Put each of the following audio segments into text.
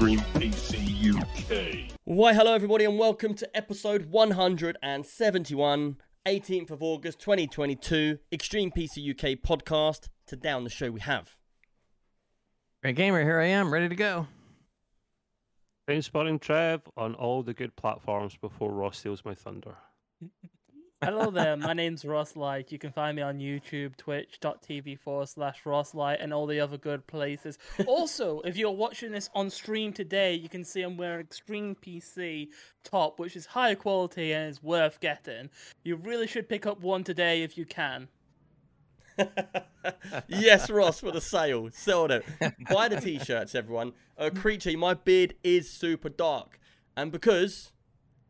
Extreme PC UK. Why hello everybody and welcome to episode 171, 18th of August 2022, Extreme PC UK podcast. To down the show we have. Great Gamer, here I am, ready to go. Trainspotting Trev on all the good platforms before Ross steals my thunder. Hello there, my name's Ross Light. You can find me on YouTube, twitch.tv/Ross Light, and all the other good places. Also, if you're watching this on stream today, you can see I'm wearing Extreme PC top, which is high quality and is worth getting. You really should pick up one today if you can. Yes, Ross, for the sale. Sold it. Buy the t-shirts, everyone. Creature, my beard is super dark. And because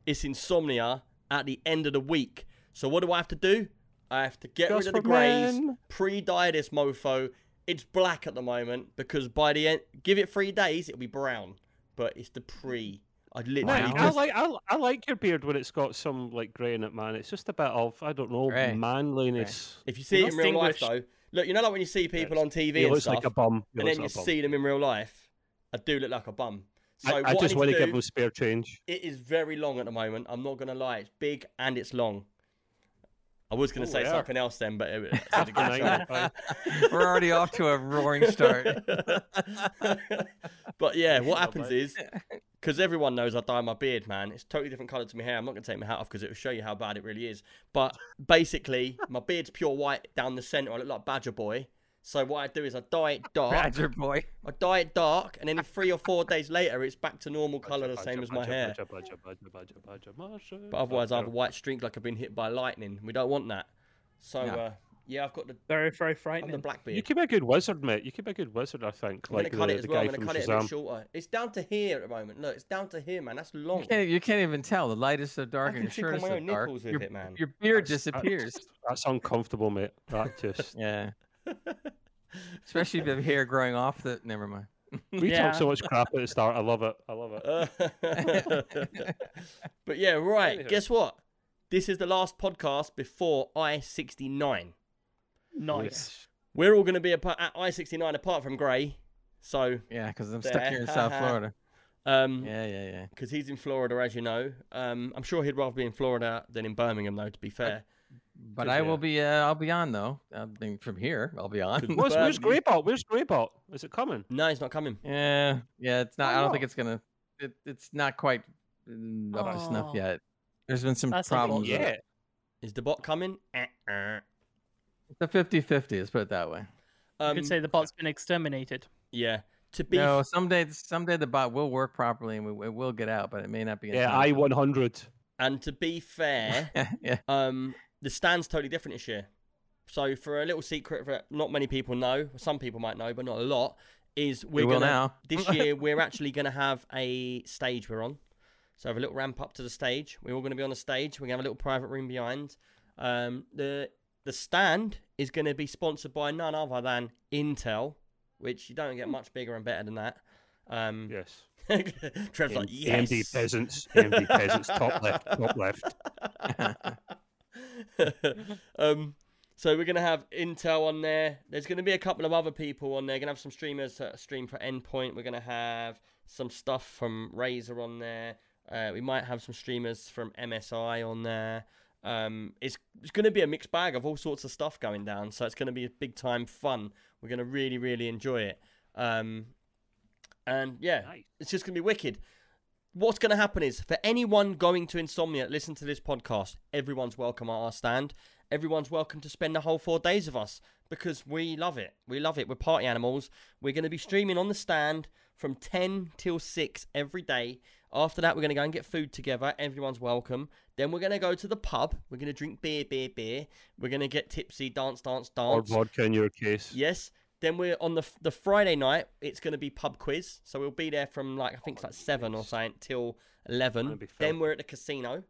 it's Insomnia at the end of the week, so what do I have to do? I have to get rid of the greys, pre-dye this mofo. It's black at the moment because by the end, give it 3 days, it'll be brown. But it's the pre. I literally I like your beard when it's got some like grey in it, man. It's just a bit of, I don't know, gray. Manliness. Gray. If you see it in real life, though, look, you know, like when you see people on TV and stuff, like a bum. And then you see them in real life, I do look like a bum. So I just want to give them spare change. It is very long at the moment. I'm not going to lie. It's big and it's long. I was going to say something else then, but we're already off to a roaring start. But yeah, what happens is, because everyone knows I dye my beard, man. It's a totally different colour to my hair. I'm not going to take my hat off because it will show you how bad it really is. But basically, my beard's pure white down the centre. I look like Badger Boy. So what I do is I dye it dark. Badger Boy. I dye it dark, and then 3 or 4 days later, it's back to normal colour, the same as my hair. But otherwise, I have a white streak like I've been hit by lightning. We don't want that. So yeah, I've got the very, very frightening. I'm the black beard. You could be a good wizard, mate. You could be a good wizard, I think. I'm like gonna cut it as well. I'm gonna cut it a bit shorter. It's down to here at the moment. Look, it's down to here, man. That's long. You can't even tell. The light is so dark and your shirt is so dark. Your beard disappears. That's uncomfortable, mate. That just especially if you have hair growing off that. Never mind. We talk so much crap at the start. I love it. I love it. But yeah, right. Anywho. Guess what? This is the last podcast before I-69. Nice. Yes. We're all going to be at I-69 apart from Gray. So yeah, because I'm stuck here in South Florida. Yeah. Because he's in Florida, as you know. I'm sure he'd rather be in Florida than in Birmingham, though. To be fair. But I will be. I'll be on though. I mean, from here, I'll be on. Where's Greyball? Where's Greyball? Is it coming? No, he's not coming. Yeah, it's not. I don't think it's gonna. It's not quite up to snuff yet. There's been some problems. Yeah. Is the bot coming? It's a 50-50. Let's put it that way. You could say the bot's been exterminated. Yeah. No, someday the bot will work properly and it will get out, but it may not be. Yeah, I-100. And to be fair, the stand's totally different this year. So for a little secret that not many people know, some people might know, but not a lot, is this year we're actually going to have a stage we're on. So have a little ramp up to the stage. We're all going to be on a stage. We're going to have a little private room behind. The stand is going to be sponsored by none other than Intel, which you don't get much bigger and better than that. Yes. Trev's like, yes. AMD peasants, top left. So we're going to have Intel on there. There's going to be a couple of other people on there. We're going to have some streamers that stream for Endpoint. We're going to have some stuff from Razer on there. We might have some streamers from MSI on there. It's going to be a mixed bag of all sorts of stuff going down. So it's going to be a big time fun. We're going to really, really enjoy it. And yeah, nice. It's just going to be wicked. What's going to happen is, for anyone going to Insomnia, listen to this podcast. Everyone's welcome at our stand. Everyone's welcome to spend the whole 4 days with us because we love it. We love it. We're party animals. We're going to be streaming on the stand from 10 till 6 every day. After that, we're going to go and get food together. Everyone's welcome. Then we're going to go to the pub. We're going to drink beer. We're going to get tipsy, dance. Or vodka in your case. Yes. Then we're on the Friday night. It's going to be pub quiz, so we'll be there from like 7 or something till 11. Then we're at the casino.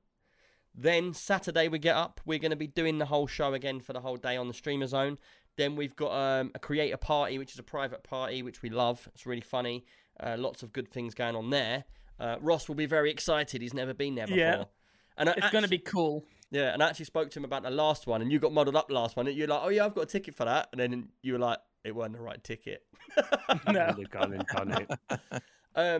Then Saturday we get up. We're going to be doing the whole show again for the whole day on the streamer zone. Then we've got a creator party, which is a private party, which we love. It's really funny. Lots of good things going on there. Ross will be very excited. He's never been there before. Yeah, and it's going to be cool. Yeah, and I actually spoke to him about the last one, and you got modelled up last one, and you're like, oh yeah, I've got a ticket for that, and then you were like, it wasn't the right ticket. No.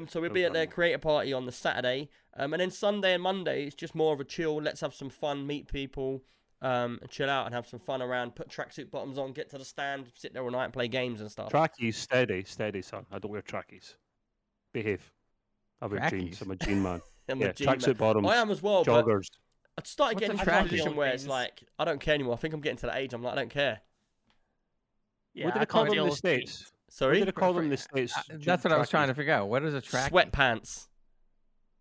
So we'll be at their creator party on the Saturday. And then Sunday and Monday, it's just more of a chill. Let's have some fun, meet people, and chill out and have some fun around, put tracksuit bottoms on, get to the stand, sit there all night and play games and stuff. Trackies, steady, son. I don't wear trackies. Behave. I've got jeans. I'm a jean man. Yeah, tracksuit bottoms. I am as well, joggers. But I started getting into a position where it's like, I don't care anymore. I think I'm getting to that age. I'm like, I don't care. Yeah, what did I call them in the States? Sorry? What did I call them in the States? That's what I was trying to figure out. What is a trackie? Sweatpants.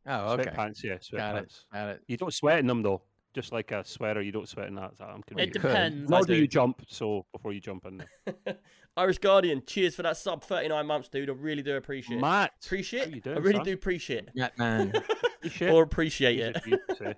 Oh, okay. Sweatpants, yeah. Sweatpants. Got it. You don't sweat in them, though. Just like a sweater, you don't sweat in that. I'm confused. It depends. Nor do you jump, so before you jump in there. Irish Guardian, cheers for that sub. 39 months, dude. I really do appreciate it. Matt. Appreciate it? I really do appreciate it. Matt, man. Or appreciate it.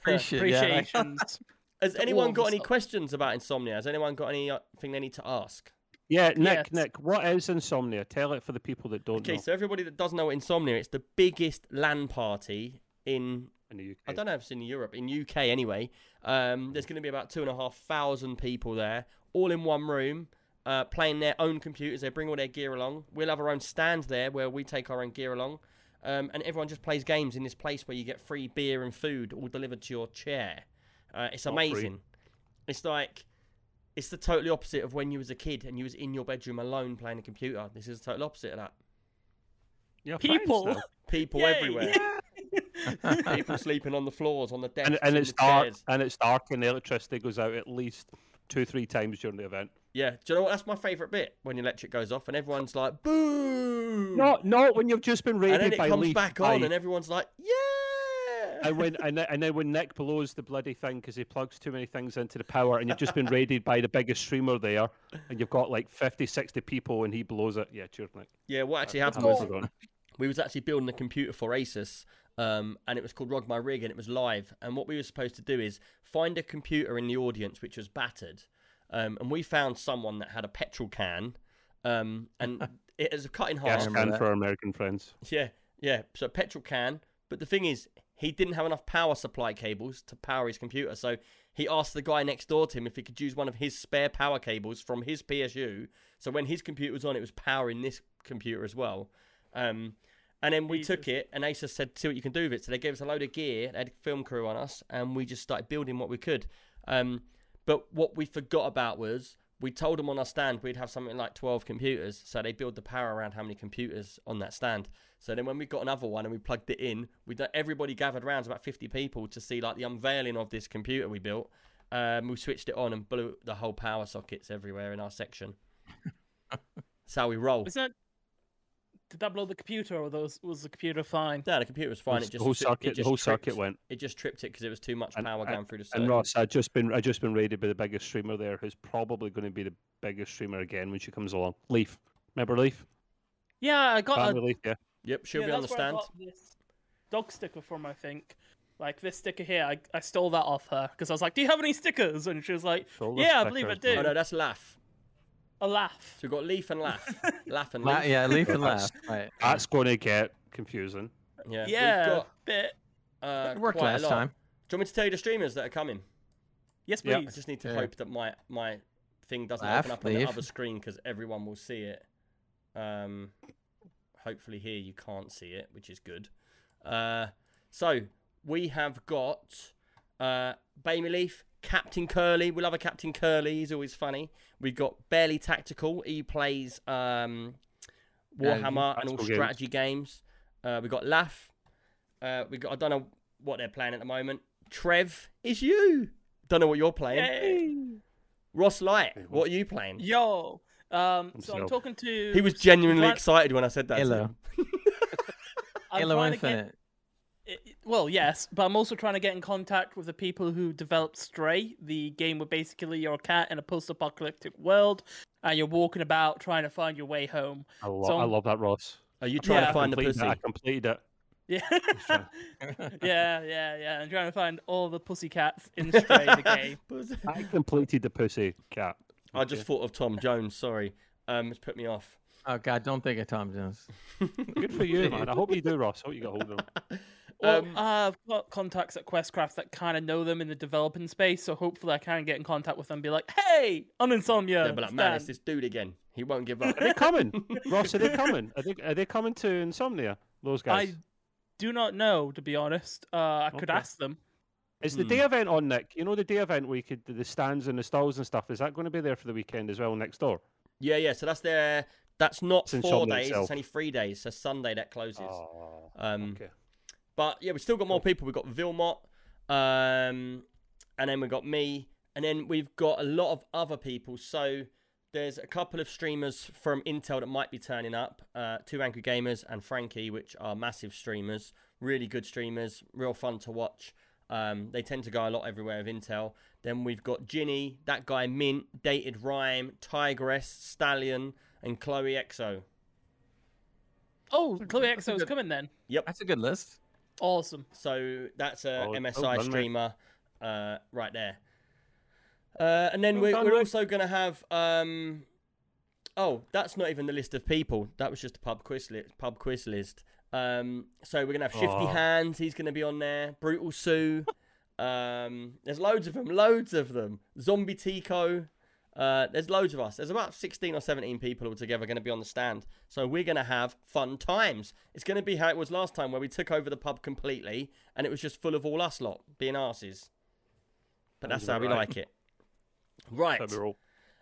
Appreciate it. Has anyone got any questions about Insomnia? Has anyone got anything they need to ask? Yeah, Nick, what is Insomnia? Tell it for the people that don't know. Okay, so everybody that doesn't know what Insomnia, it's the biggest LAN party in the UK. I don't know if it's in Europe, in UK anyway. There's going to be about 2,500 people there, all in one room, playing their own computers. They bring all their gear along. We'll have our own stand there where we take our own gear along. And everyone just plays games in this place where you get free beer and food all delivered to your chair. It's amazing. It's like, it's the totally opposite of when you was a kid and you was in your bedroom alone playing a computer. This is the total opposite of that. Yeah, people everywhere. Yeah. People sleeping on the floors, on the decks, and it's dark. Chairs. And it's dark, and the electricity goes out at least 2-3 times during the event. Yeah, do you know what? That's my favourite bit, when the electric goes off and everyone's like, "Boo!" Not when you've just been raided by Leaf. And then it comes back on, and everyone's like, "Yeah!" And then when Nick blows the bloody thing because he plugs too many things into the power, and you've just been raided by the biggest streamer there, and you've got like 50, 60 people, and he blows it. Yeah, cheers, Nick. Yeah, what actually happened was we was actually building a computer for Asus, and it was called Rog My Rig, and it was live. And what we were supposed to do is find a computer in the audience which was battered, and we found someone that had a petrol can, and it was a cut in half. Gas can for our American friends. Yeah. So a petrol can, but the thing is, he didn't have enough power supply cables to power his computer, so he asked the guy next door to him if he could use one of his spare power cables from his PSU, so when his computer was on, it was powering this computer as well. And then we took it, and Asus said, "See what you can do with it." So they gave us a load of gear, they had a film crew on us, and we just started building what we could. But what we forgot about was, we told them on our stand we'd have something like 12 computers, so they build the power around how many computers on that stand. So then when we got another one and we plugged it in, everybody gathered around, about 50 people, to see like the unveiling of this computer we built. We switched it on and blew the whole power sockets everywhere in our section. That's how we roll. Did that blow the computer, or was the computer fine? No, the computer was fine. The whole circuit went. It just tripped it because it was too much power going through the circuit. And Ross, I'd just been raided by the biggest streamer there, who's probably going to be the biggest streamer again when she comes along. Leaf, remember Leaf? Yeah, I got Leaf. Yeah. Yep, she'll be on the stand. I got this dog sticker from, I think. Like this sticker here, I stole that off her because I was like, "Do you have any stickers?" And she was like, "Yeah, I believe I do." Oh no, that's Laugh. A Laugh. So we've got Leaf and Laugh. Laugh and Leaf. Yeah, Leaf and Laugh. Right. That's going to get confusing. Yeah. We've got a bit. It worked last time. Do you want me to tell you the streamers that are coming? Yes, please. Yep. I just need to hope that my thing doesn't open up on the other screen because everyone will see it. Hopefully here you can't see it, which is good. So we have got Baby Leaf. Captain Curly, we love a Captain Curly. He's always funny. We've got Barely Tactical. He plays Warhammer and all strategy games. We've got Laugh. I don't know what they're playing at the moment. Trev, it's you. Don't know what you're playing. Hey. Ross Light, what are you playing? Yo. So I'm talking to... He was genuinely excited when I said that. Hello. Hello, Infinite. Well, yes, but I'm also trying to get in contact with the people who developed Stray, the game where basically you're a cat in a post-apocalyptic world, and you're walking about trying to find your way home. I love that, Ross. Are you trying to find the pussy? I completed it. Yeah. Yeah. I'm trying to find all the pussy cats in Stray, the game. I completed the pussy cat. I just thought of Tom Jones, sorry. It's put me off. Oh, God, don't think of Tom Jones. Good for you, man. I hope you do, Ross. I hope you got hold of him. Well, I've got contacts at Questcraft that kind of know them in the developing space, so hopefully I can get in contact with them and be like, hey, on Insomnia. They'll be like, man, it's this dude again. He won't give up. Are they coming? Ross, are they coming? Are they coming to Insomnia, those guys? I do not know, to be honest. I could ask them. Is the day event on, Nick? You know the day event where you could do the stands and the stalls and stuff? Is that going to be there for the weekend as well next door? Yeah. So that's there. That's not 4 days. Itself. It's only 3 days. So Sunday that closes. Oh, okay. But yeah, we've still got more people. We've got Vilmot, and then we've got me, and then we've got a lot of other people. So there's a couple of streamers from Intel that might be turning up. Two Angry Gamers and Frankie, which are massive streamers, really good streamers, real fun to watch. They tend to go a lot everywhere with Intel. Then we've got Ginny, that guy Mint, Dated Rhyme, Tigress, Stallion, and Chloe EXO. Oh, Chloe EXO's coming then. Yep. That's a good list. Awesome. So that's a MSI streamer right there. And then we're also going to have... that's not even the list of people. That was just a pub quiz list. So we're going to have Shifty Hands. He's going to be on there. Brutal Sue. There's loads of them. Zombie Tico. There's loads of us. There's about 16 or 17 people altogether going to be on the stand. So we're going to have fun times. It's going to be how it was last time where we took over the pub completely and it was just full of all us lot being arses. But that's how we like it. Right.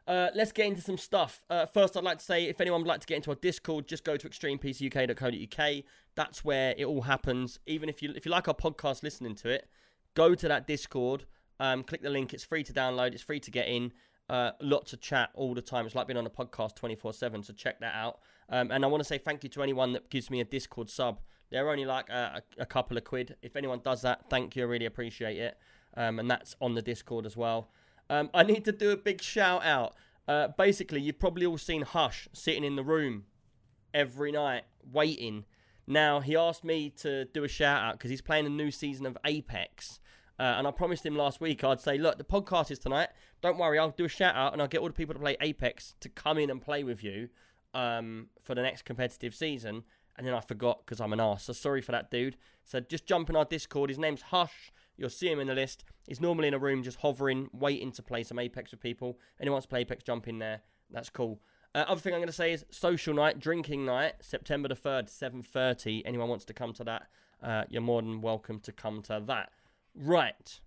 Let's get into some stuff. First, I'd like to say, if anyone would like to get into our Discord, just go to extremepcuk.co.uk. That's where it all happens. Even if you like our podcast, listening to it, go to that Discord. Click the link. It's free to download. It's free to get in. Lots of chat all the time. It's like being on a podcast 24/7, so check that out. And I want to say thank you to anyone that gives me a Discord sub. They're only like a couple of quid. If anyone does that, thank you. I really appreciate it. And that's on the Discord as well. I need to do a big shout out. Basically, you've probably all seen Hush sitting in the room every night waiting. Now, he asked me to do a shout out because he's playing a new season of Apex. And I promised him last week, I'd say, look, the podcast is tonight. Don't worry, I'll do a shout out and I'll get all the people to play Apex to come in and play with you for the next competitive season. And then I forgot because I'm an arse. So sorry for that, dude. So just jump in our Discord. His name's Hush. You'll see him in the list. He's normally in a room just hovering, waiting to play some Apex with people. Anyone wants to play Apex, jump in there. That's cool. Other thing I'm going to say is social night, drinking night, September the 3rd, 7:30. Anyone wants to come to that, you're more than welcome to come to that. Right.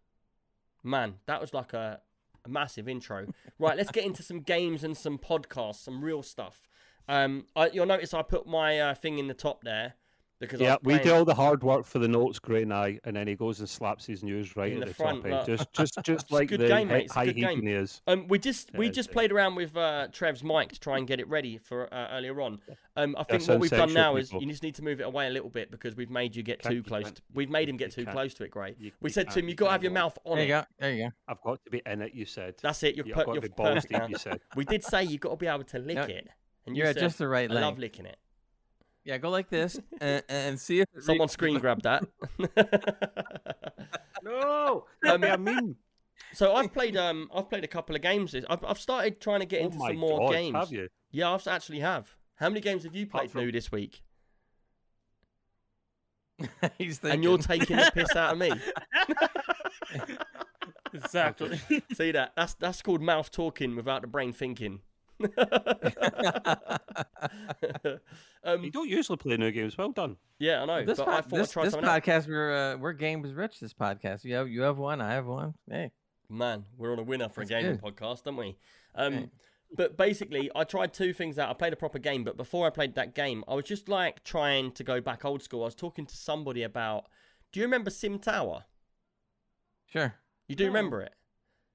Man, that was like a massive intro. Right, let's get into some games and some podcasts, some real stuff. You'll notice I put my thing in the top there. Yeah, we do all the hard work for the notes, Gray and I, and then he goes and slaps his news right at the front, top end. Just like the high heat is. We just played around with Trev's mic to try and get it ready for earlier on. I think what we've done now is you just need to move it away a little bit because we've made you get too close. We've made him get too close to it, Gray. We said to him, "You've got to have your mouth on it." There you go. I've got to be in it. You said. That's it. You've got to be balls deep. You said. We did say you've got to be able to lick it, and you're just the right length. I love licking it. Yeah, go like this and see if someone screen grabbed that. No, I mean. So I've played a couple of games. I've started trying to get into some more games. Have you? Yeah, I've actually have. How many games have you played new this week? He's thinking. And you're taking the piss out of me. Exactly. See that? That's called mouth talking without the brain thinking. You don't usually play new games. Well done. Yeah, I know. We're games rich. This podcast. You have one. I have one. Hey, man, we're on a winner for a gaming podcast, don't we? Right. But basically, I tried two things out. I played a proper game, but before I played that game, I was just like trying to go back old school. I was talking to somebody about. Do you remember Sim Tower? Sure. You do remember it.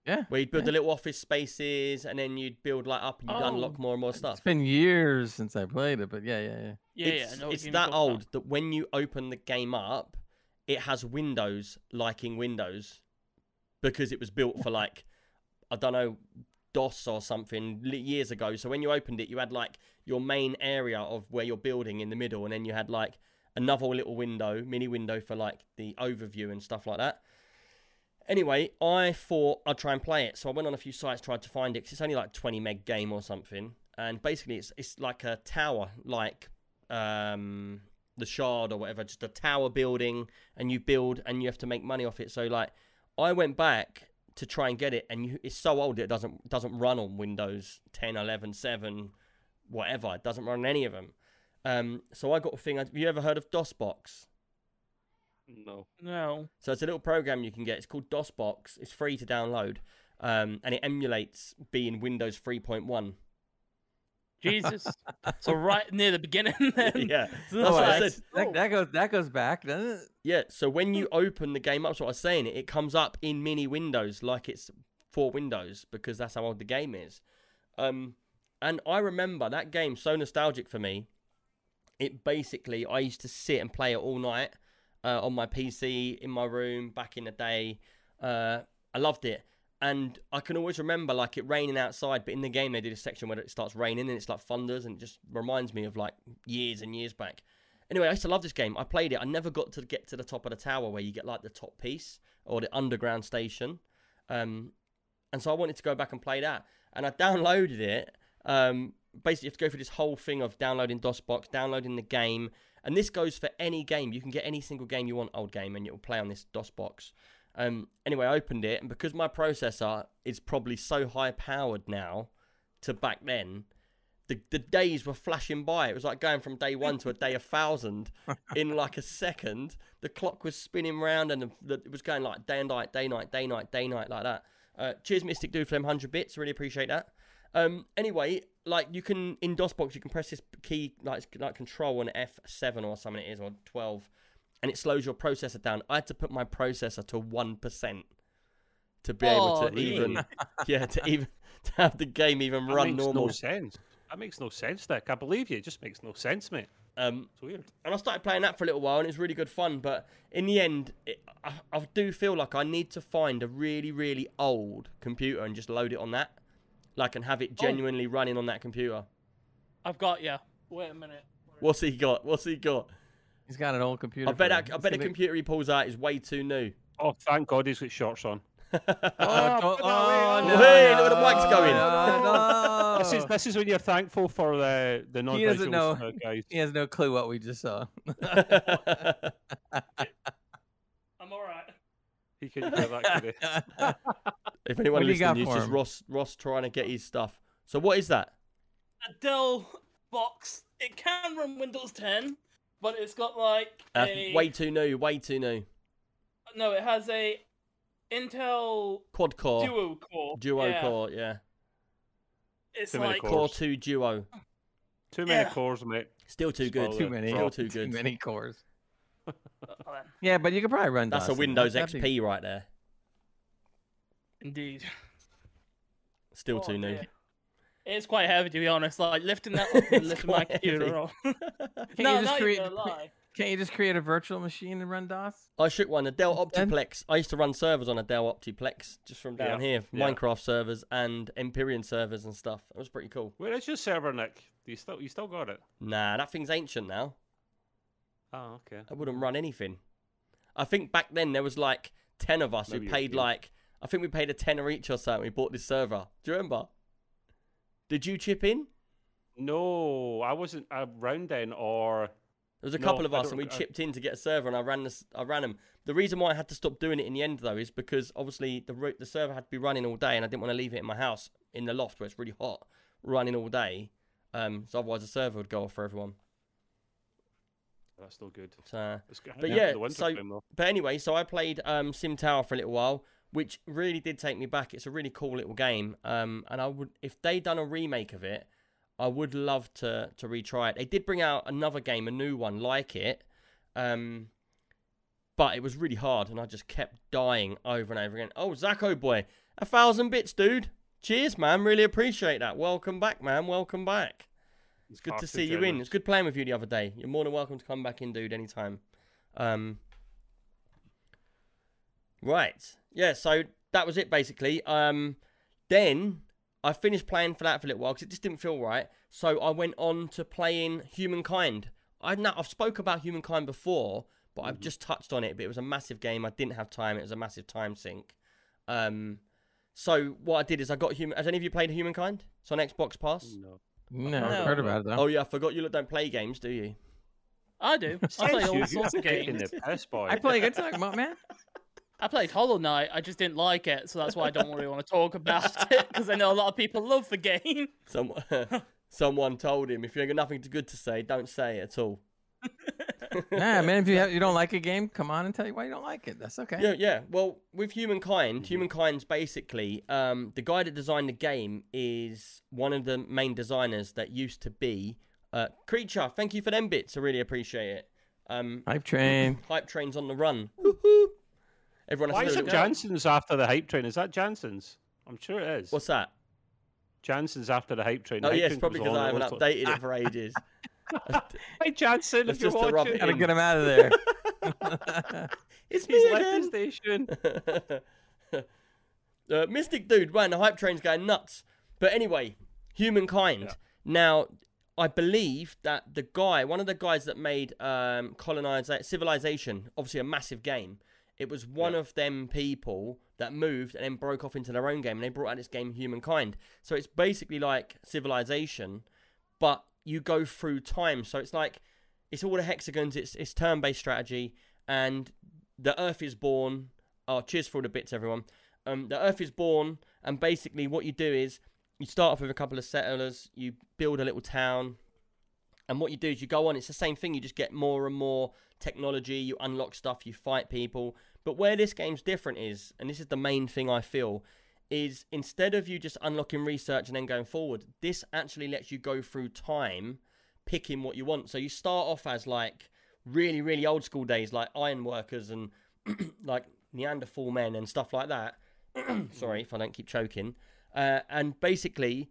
Yeah, where you'd build the little office spaces, and then you'd build like up, and you'd unlock more and more stuff. It's been years since I played it, but yeah. It's that old that when you open the game up, it has windows liking Windows, because it was built for like I don't know DOS or something years ago. So when you opened it, you had like your main area of where you're building in the middle, and then you had like another little window, mini window for like the overview and stuff like that. Anyway, I thought I'd try and play it. So I went on a few sites, tried to find it, because it's only like 20 meg game or something. And basically, it's like a tower, like the Shard or whatever, just a tower building, and you build and you have to make money off it. So like I went back to try and get it, and it's so old it doesn't run on Windows 10, 11, 7, whatever. It doesn't run on any of them. So I got a thing. Have you ever heard of DOSBox? No. No. So it's a little program you can get. It's called DOSBox. It's free to download, and it emulates being Windows 3.1. Jesus. So right near the beginning then. Yeah. So that's what I said. That goes back, doesn't it? Yeah. So when you open the game up, that's what I was saying, it comes up in mini windows like it's for Windows, because that's how old the game is. And I remember that game, so nostalgic for me. It basically, I used to sit and play it all night on my PC in my room back in the day. I loved it. And I can always remember, like, it raining outside, but in the game they did a section where it starts raining and it's like thunders, and it just reminds me of like years and years back. Anyway, I used to love this game. I played it. I never got to get to the top of the tower where you get like the top piece or the underground station. And so I wanted to go back and play that. And I downloaded it. Basically, you have to go through this whole thing of downloading DOSBox, downloading the game. And this goes for any game. You can get any single game you want, old game, and it will play on this DOSBox. Anyway, I opened it, and because my processor is probably so high-powered now to back then, the days were flashing by. It was like going from day one to a day 1,000 in like a second. The clock was spinning round, and it was going like day and night, day, night, day, night, day, night, like that. Cheers, Mystic Dude, for them 100 bits. Really appreciate that. Anyway, like you can, in DOSBox, you can press this key, like Control and F7 or something it is, or 12. And it slows your processor down. I had to put my processor to 1% to be able to to have the game even run normal. That makes no sense. That makes no sense, Dick. I believe you. It just makes no sense, mate. It's weird. And I started playing that for a little while, and it was really good fun. But in the end, I do feel like I need to find a really, really old computer and just load it on that, like, and have it genuinely running on that computer. I've got you. Wait a minute. What's he got? He's got an old computer. I bet the computer he pulls out is way too new. Oh, thank God he's got shorts on. No. Hey, look where the mic's going. No. This is when you're thankful for the non-visuals. He has no clue what we just saw. I'm all right. He can go back to this. If anyone listening, it's just Ross trying to get his stuff. So what is that? A Dell box. It can run Windows 10. But it's got like a... Way too new. No, it has a Intel... Quad-core. Duo-core. Duo-core, yeah. It's too like... Core 2 Duo. Too many cores, mate. Still too good. Too many. Still too good. Too many cores. Yeah, but you could probably run... That's a Windows XP right there. Indeed. Still too new. Yeah. It's quite heavy, to be honest. Like, lifting that up and lifting my computer off. Can't you just create a virtual machine and run DOS? I shook one, a Dell Optiplex. I used to run servers on a Dell Optiplex just from down here. Minecraft servers and Empyrean servers and stuff. That was pretty cool. Where is your server, Nick? You still got it? Nah, that thing's ancient now. Oh, okay. I wouldn't run anything. I think back then there was like 10 of us who paid like... I think we paid a tenner each or so, and we bought this server. Do you remember? Did you chip in? No, I wasn't around then. Or there was a couple of us, and we chipped in to get a server, and I ran them. The reason why I had to stop doing it in the end, though, is because obviously the server had to be running all day, and I didn't want to leave it in my house in the loft where it's really hot, running all day. So otherwise the server would go off for everyone. That's still good. So I played Sim Tower for a little while, which really did take me back. It's a really cool little game. And I would, if they'd done a remake of it, I would love to retry it. They did bring out another game, a new one like it. But it was really hard, and I just kept dying over and over again. Oh, Zacho boy, 1,000 bits, dude. Cheers, man. Really appreciate that. Welcome back, man. Welcome back. It's good to see you in. It's good playing with you the other day. You're more than welcome to come back in, dude, anytime. Right. Yeah, so that was it, basically. Then I finished playing for a little while because it just didn't feel right. So I went on to playing Humankind. I've spoke about Humankind before, but I've just touched on it. But it was a massive game. I didn't have time. It was a massive time sink. So what I did is I got... Has any of you played Humankind? It's on Xbox Pass? No. No, I've heard about it, though. Oh, yeah, I forgot you don't play games, do you? I do. I play all sorts of games. I play good talk, man. I played Hollow Knight. I just didn't like it, so that's why I don't really want to talk about it, because I know a lot of people love the game. Someone told him, if you ain't got nothing good to say, don't say it at all. Nah, man, if you don't like a game, come on and tell you why you don't like it. That's okay. Yeah. Well, with Humankind, Humankind's basically, the guy that designed the game is one of the main designers that used to be Creature. Thank you for them bits. I really appreciate it. Hype train. Hype train's on the run. Woohoo. Everyone has Why is it Jansen's after the hype train? Is that Jansen's? I'm sure it is. What's that? Jansen's after the hype train. Oh, yes, probably because I haven't updated it for ages. Hey, Jansen, if you're watching, gotta get him out of there. It's me again. The station. Mystic dude, right? The hype train's going nuts. But anyway, Humankind. Yeah. Now, I believe that the guy, one of the guys that made Civilization, obviously a massive game. It was one of them people that moved and then broke off into their own game, and they brought out this game, Humankind. So it's basically like Civilization, but you go through time. So it's like, it's all the hexagons, it's turn-based strategy, and the Earth is born. Oh, cheers for all the bits, everyone. The Earth is born, and basically what you do is, you start off with a couple of settlers, you build a little town, and what you do is you go on, it's the same thing, you just get more and more technology, you unlock stuff, you fight people. But where this game's different is, and this is the main thing I feel, is instead of you just unlocking research and then going forward, this actually lets you go through time picking what you want. So you start off as like really, really old school days, like iron workers and like Neanderthal men and stuff like that. Sorry if I don't keep choking. And basically,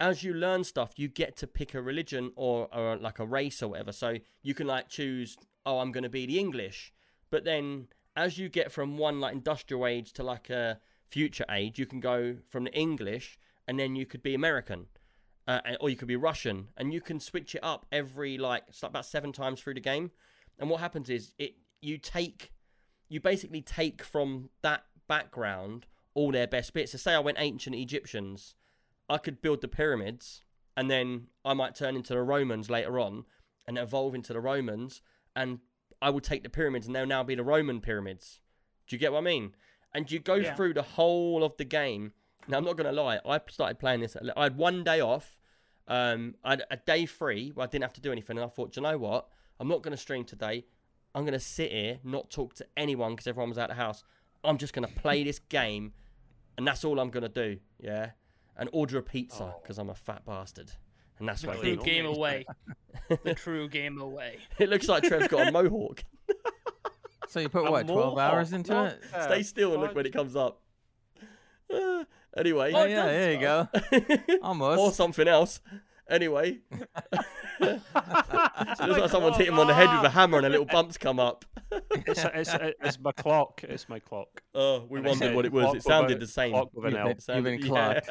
as you learn stuff, you get to pick a religion or like a race or whatever. So you can like choose, oh, I'm going to be the English. But then as you get from one like industrial age to like a future age, you can go from the English and then you could be American or you could be Russian. And you can switch it up every like about 7 times through the game. And what happens is you basically take from that background all their best bits. So say I went ancient Egyptians, I could build the pyramids and then I might turn into the Romans later on and evolve into the Romans, and I will take the pyramids and they'll now be the Roman pyramids. Do you get what I mean? And you go through the whole of the game. Now, I'm not going to lie. I started playing this. I had one day off. I had a day free where I didn't have to do anything. And I thought, you know what? I'm not going to stream today. I'm going to sit here, not talk to anyone because everyone was out of the house. I'm just going to play this game. And that's all I'm going to do. Yeah. And order a pizza because I'm a fat bastard. And that's why the game away. The true game away. It looks like Trev's got a mohawk. So you put, 12 hours into it? Stay still and look when it comes up. Anyway. Oh, yeah, there you go. Almost. Or something else. Anyway. It looks like someone's hit him on the head with a hammer and a little bump's come up. It's my clock. It's my clock. Oh, we wondered what it was. It sounded the same. Clock with an L. You've been clocked.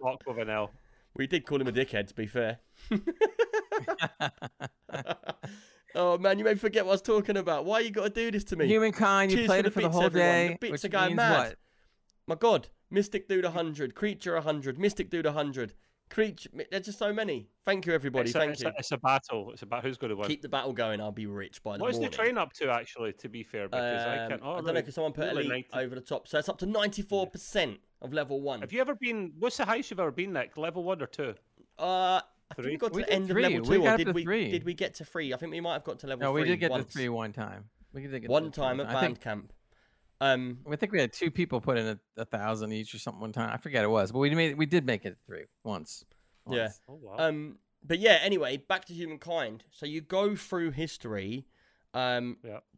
Clock with an L. We did call him a dickhead, to be fair. Oh, man, you may forget what I was talking about. Why you got to do this to me? Humankind, you played it for the whole day. The bits are going mad. What? My God. Mystic Dude 100. Creature 100. Mystic Dude 100. Creature. There's just so many. Thank you, everybody. It's a battle. It's about who's going to win. Keep the battle going. I'll be rich by the morning. What's the train up to, actually, to be fair? Because I can't... I don't know, because someone put Elite over the top. So it's up to 94% of level 1. Have you ever been... What's the highest you've ever been, Nick? Level 1 or 2? I think we got to the end of level 2, or did we get to 3? I think we might have got to level 3 once. No, we did get to 3 one time. We did get one time at Bandcamp. I think we had 2 people put in 1,000 each or something one time. I forget it was, but we did make it 3 once. Yeah. Oh, wow. But yeah, anyway, back to Humankind. So you go through history,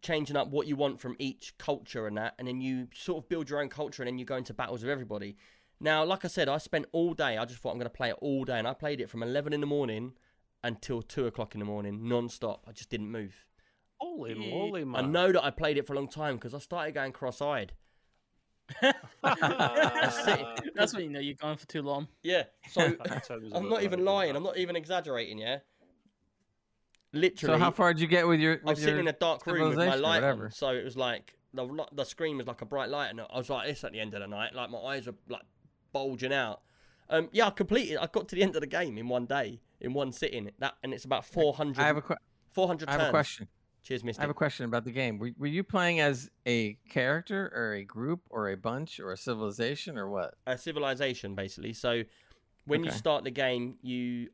changing up what you want from each culture and that, and then you sort of build your own culture, and then you go into battles with everybody. Now, like I said, I spent all day. I just thought I'm going to play it all day. And I played it from 11 in the morning until 2 o'clock in the morning, non-stop. I just didn't move. Holy moly, man. I know that I played it for a long time because I started going cross-eyed. That's when you know you're going for too long. Yeah. So I'm not even lying. I'm not even exaggerating, yeah? Literally. So how far did you get with your I was sitting in a dark room with my light on. So it was like the screen was like a bright light. And I was like this at the end of the night. Like my eyes were like bulging out. I got to the end of the game in one day, in one sitting. That, and it's about 400 400 turns. I have a question. Cheers, Misty. I have a question about the game. Were you playing as a character or a group or a bunch or a civilization or what? A civilization, basically. So when you start the game,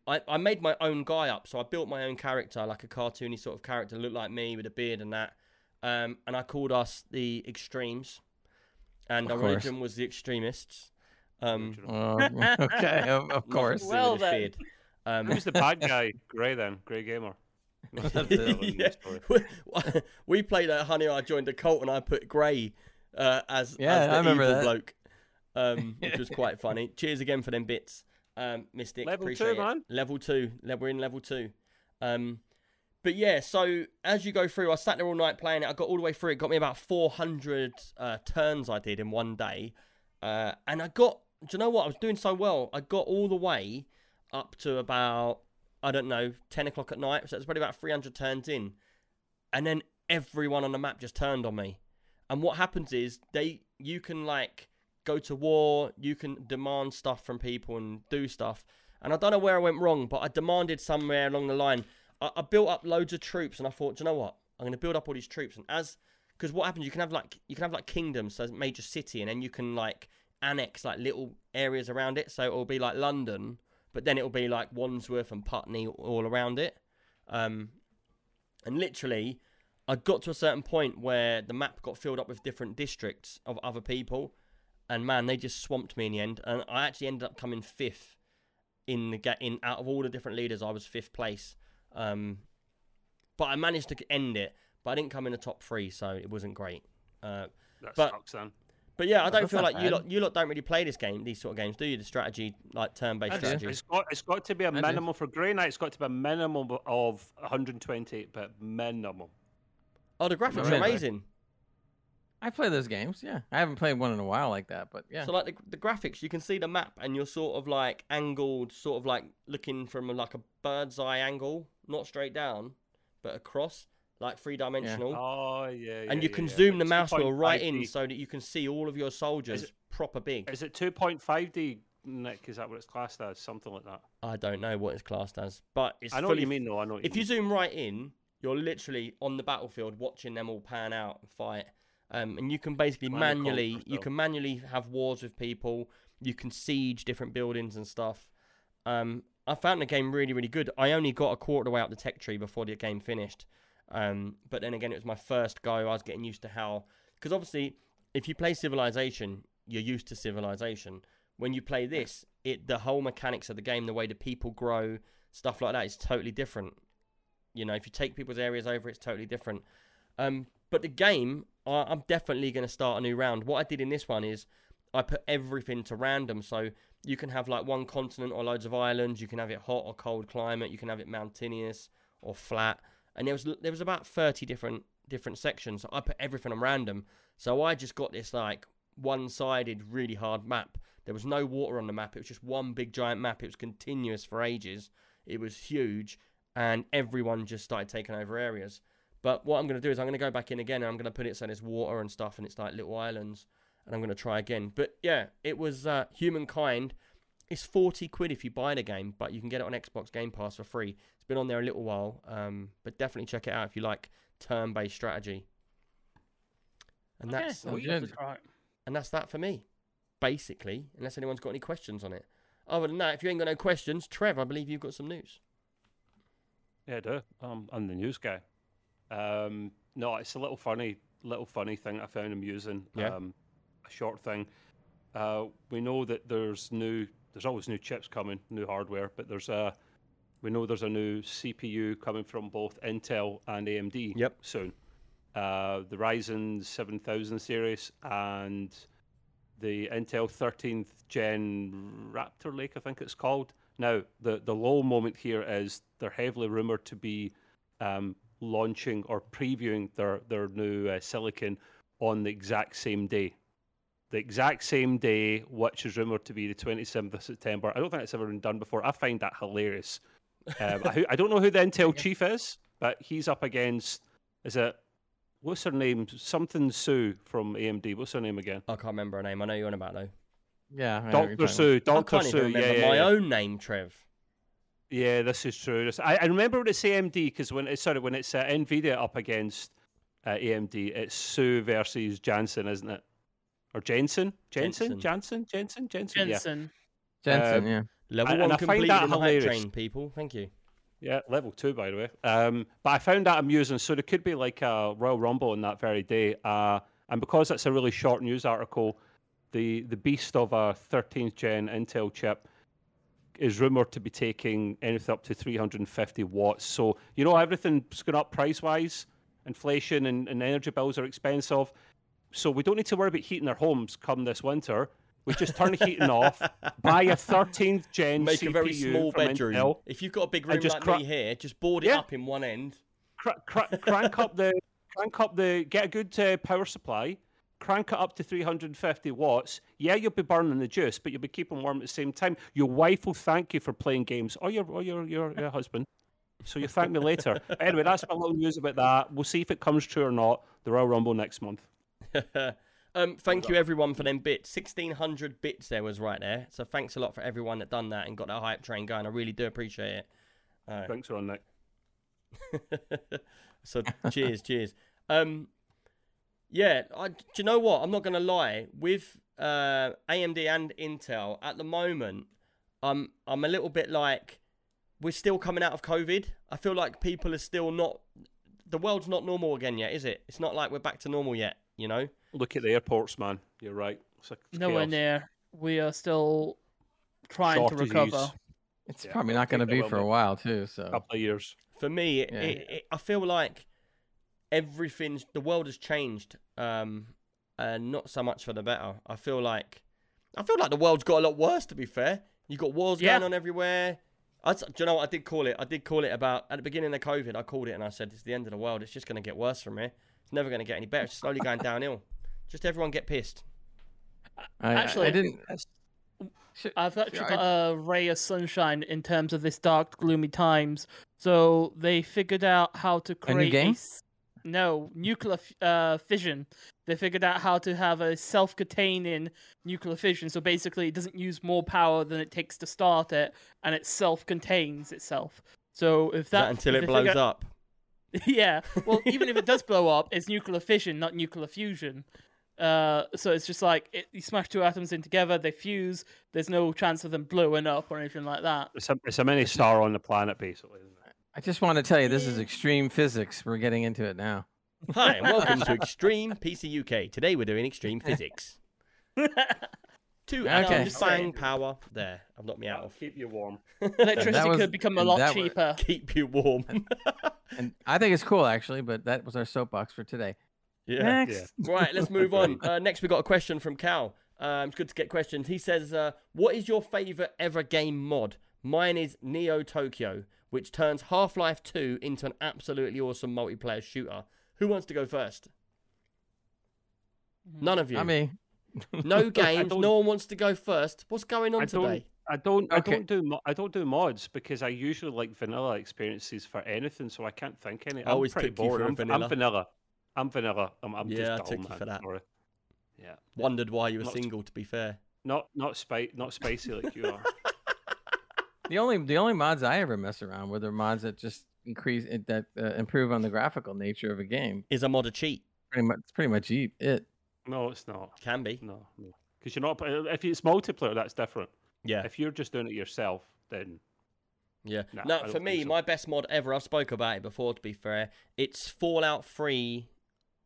I made my own guy up. So I built my own character, like a cartoony sort of character, looked like me with a beard and that. And I called us the Extremes. And our religion was the Extremists. Okay, of course. Well then. Who's the bad guy? Grey then. Grey Gamer. Yeah. We played Honey, I Joined the Cult, and I put Grey as the evil bloke, which was quite funny. Cheers again for them bits, Mystic. Level 2, man. Level 2. We're in level 2. But yeah, so as you go through, I sat there all night playing it. I got all the way through. It got me about 400 turns I did in one day. And I got, do you know what? I was doing so well. I got all the way up to about, I don't know, 10 o'clock at night. So it's probably about 300 turns in. And then everyone on the map just turned on me. And what happens is you can like go to war. You can demand stuff from people and do stuff. And I don't know where I went wrong, but I demanded somewhere along the line. I built up loads of troops and I thought, do you know what? I'm going to build up all these troops. And because what happens, you can have like kingdoms, so major city, and then you can like annex like little areas around it. So it'll be like London, but then it'll be like Wandsworth and Putney all around it. And literally, I got to a certain point where the map got filled up with different districts of other people. And man, they just swamped me in the end. And I actually ended up coming 5th in the out of all the different leaders, I was 5th place. But I managed to end it, but I didn't come in the top 3, so it wasn't great. But yeah, I don't feel like you lot don't really play these sort of games, do you? The strategy, like turn-based strategy. It's got to be a minimum for Grey Knight. It's got to be a minimum of 128, but minimum. Oh, the graphics are amazing. I play those games. Yeah, I haven't played one in a while like that, but yeah. So like the graphics, you can see the map, and you're sort of like angled, sort of like looking from like a bird's eye angle, not straight down, but across. Like 3-dimensional. Yeah. Oh, yeah, yeah. And you can zoom the mouse wheel right in so that you can see all of your soldiers proper big. Is it 2.5D, Nick? Is that what it's classed as? Something like that. I don't know what it's classed as. But it's I know what you mean, though. I know what you mean. If you zoom right in, you're literally on the battlefield watching them all pan out and fight. And you can basically manually have wars with people. You can siege different buildings and stuff. I found the game really, really good. I only got a quarter of the way up the tech tree before the game finished. But then again, it was my first go. I was getting used to how, because obviously if you play Civilization, you're used to Civilization. When you play this, the whole mechanics of the game, the way the people grow, stuff like that is totally different. You know, if you take people's areas over, it's totally different. But the game, I'm definitely going to start a new round. What I did in this one is I put everything to random. So you can have like one continent or loads of islands. You can have it hot or cold climate. You can have it mountainous or flat. And there was about 30 different sections. I put everything on random. So I just got this like one-sided, really hard map. There was no water on the map. It was just one big giant map. It was continuous for ages. It was huge. And everyone just started taking over areas. But what I'm going to do is I'm going to go back in again and I'm going to put it so there's water and stuff and it's like little islands. And I'm going to try again. But yeah, it was Humankind. It's 40 quid if you buy the game, but you can get it on Xbox Game Pass for free. It's been on there a little while, but definitely check it out if you like turn-based strategy. And that's that for me, basically, unless anyone's got any questions on it. Other than that, if you ain't got no questions, Trev, I believe you've got some news. Yeah, I do. I'm the news guy. No, it's a little funny thing I found amusing. Yeah. A short thing. We know that there's always new chips coming, new hardware, but we know there's a new CPU coming from both Intel and AMD soon. The Ryzen 7000 series and the Intel 13th Gen Raptor Lake, I think it's called. Now, the lull moment here is they're heavily rumored to be launching or previewing their new silicon on the exact same day. The exact same day, which is rumoured to be the 27th of September. I don't think it's ever been done before. I find that hilarious. I don't know who the Intel chief is, but he's up against, what's her name? Something Sue from AMD. What's her name again? I can't remember her name. I know you're on about though. Yeah. Dr. Sue. I can't even remember my own name, Trev. Yeah, this is true. I remember when it's AMD, because when it's Nvidia up against AMD, it's Sue versus Jansen, isn't it? Or Jensen? Jensen. Yeah. Jensen, yeah. Level one completed in the hype train, people. Thank you. Yeah, level 2, by the way. But I found that amusing. So there could be like a Royal Rumble on that very day. And because that's a really short news article, the beast of a 13th gen Intel chip is rumored to be taking anything up to 350 watts. So, you know, everything's going up price-wise. Inflation and energy bills are expensive. So we don't need to worry about heating our homes come this winter. We just turn the heating off, buy a 13th gen CPU. Make a very small bedroom. Intel, if you've got a big room like me here, just board it up in one end. Crank up the get a good power supply. Crank it up to 350 watts. Yeah, you'll be burning the juice, but you'll be keeping warm at the same time. Your wife will thank you for playing games, or your husband. So you'll thank me later. But anyway, that's my little news about that. We'll see if it comes true or not. The Royal Rumble next month. Thank you everyone for them bits. 1,600 bits there was right there. So thanks a lot for everyone that done that and got that hype train going. I really do appreciate it. Thanks for on that. So cheers. Yeah, do you know what? I'm not going to lie. With AMD and Intel, at the moment, I'm a little bit like, we're still coming out of COVID. I feel like people are still not... The world's not normal again yet, is it? It's not like we're back to normal yet, you know? Look at the airports, man. You're right. It's like nowhere near. We are still trying to recover. It's probably not going to be for a while, too. So a couple of years. For me, I feel like... the world has changed, and not so much for the better. I feel like the world's got a lot worse, to be fair. You've got wars going on everywhere. Do you know what I did call it? I did call it about, at the beginning of COVID, I called it and I said, it's the end of the world. It's just going to get worse from here. It's never going to get any better. It's slowly going downhill. Just everyone get pissed. I've actually got a ray of sunshine in terms of this dark, gloomy times. So they figured out how to create nuclear fission. They figured out how to have a self-containing nuclear fission. So basically, it doesn't use more power than it takes to start it, and it self-contains itself. So if that until it blows up. Yeah. Well, even if it does blow up, it's nuclear fission, not nuclear fusion. So it's just like you smash two atoms in together, they fuse. There's no chance of them blowing up or anything like that. It's a mini star on the planet, basically, isn't it? I just want to tell you, this is extreme physics. We're getting into it now. Hi, and welcome to Extreme PC UK. Today we're doing extreme physics. Underlying power. There, I've knocked me out of. Keep you warm. Electricity could become a lot cheaper. Keep you warm. And I think it's cool, actually, but that was our soapbox for today. Yeah. Next. Yeah. Right, let's move on. Next, we got a question from Cal. It's good to get questions. He says, what is your favourite ever game mod? Mine is Neo Tokyo, which turns Half-Life 2 into an absolutely awesome multiplayer shooter. Who wants to go first? None of you. I mean... No games, no one wants to go first. What's going on today? I don't do mods because I usually like vanilla experiences for anything, so I can't think any. I always pick you for vanilla. I'm vanilla. I'm just dull, man. For that. Yeah. Wondered why you were single, to be fair. Not spicy like you are. The only mods I ever mess around with are mods that just improve on the graphical nature of a game. Is a mod a cheat? Pretty much it. No, it's not. Can be. No. Because you're not. If it's multiplayer, that's different. Yeah. If you're just doing it yourself, then. Yeah. No, for me, my best mod ever. I've spoke about it before. To be fair, it's Fallout 3,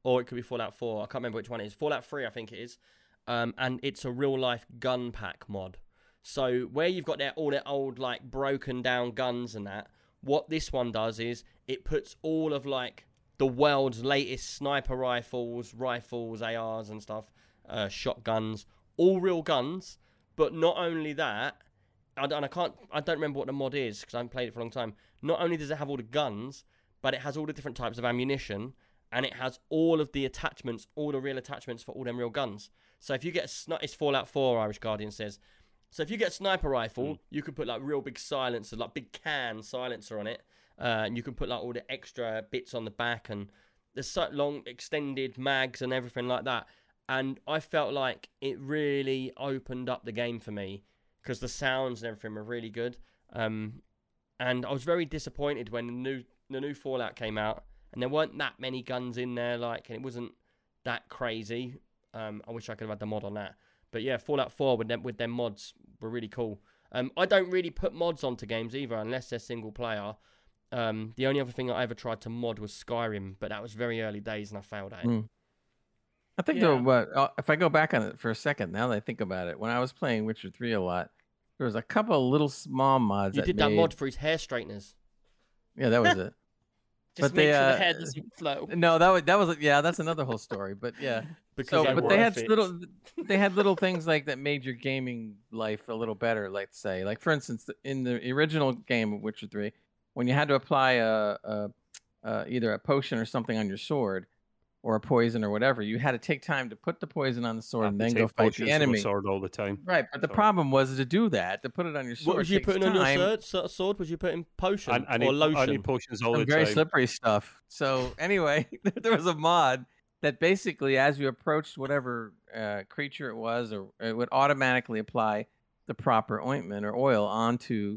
or it could be Fallout 4. I can't remember which one it is. Fallout 3, I think it is. And it's a real life gun pack mod. So where you've got all their old, like, broken down guns and that, what this one does is it puts all of, like, the world's latest sniper rifles, ARs and stuff, shotguns, all real guns. But not only that, I don't remember what the mod is because I haven't played it for a long time. Not only does it have all the guns, but it has all the different types of ammunition, and it has all of the attachments, all the real attachments for all them real guns. So if you get it's Fallout 4, Irish Guardian says. So if you get a sniper rifle, you could put like real big silencer, like big can silencer on it. And you can put like all the extra bits on the back, and there's so long extended mags and everything like that. And I felt like it really opened up the game for me because the sounds and everything were really good. And I was very disappointed when the new Fallout came out, and there weren't that many guns in there, like, and it wasn't that crazy. I wish I could have had the mod on that. But yeah, Fallout 4 with them mods were really cool. I don't really put mods onto games either, unless they're single player. The only other thing I ever tried to mod was Skyrim, but that was very early days, and I failed at it. I think if I go back on it for a second, now that I think about it, when I was playing Witcher 3 a lot, there was a couple of little small mods. You did that mod for his hair straighteners. Yeah, that was it. Just make sure the hair doesn't flow. No, that was yeah. That's another whole story, but yeah. They had little things like that made your gaming life a little better. Let's say, like for instance, in the original game of Witcher 3, when you had to apply either a potion or something on your sword, or a poison or whatever, you had to take time to put the poison on the sword and then go fight the enemy. Sword all the time, right? But the problem was to do that, to put it on your sword. What was you putting on your sword? Was you putting potion or lotion? I need potions all the time. Very slippery stuff. So anyway, there was a mod that basically, as you approached whatever creature it was, or it would automatically apply the proper ointment or oil onto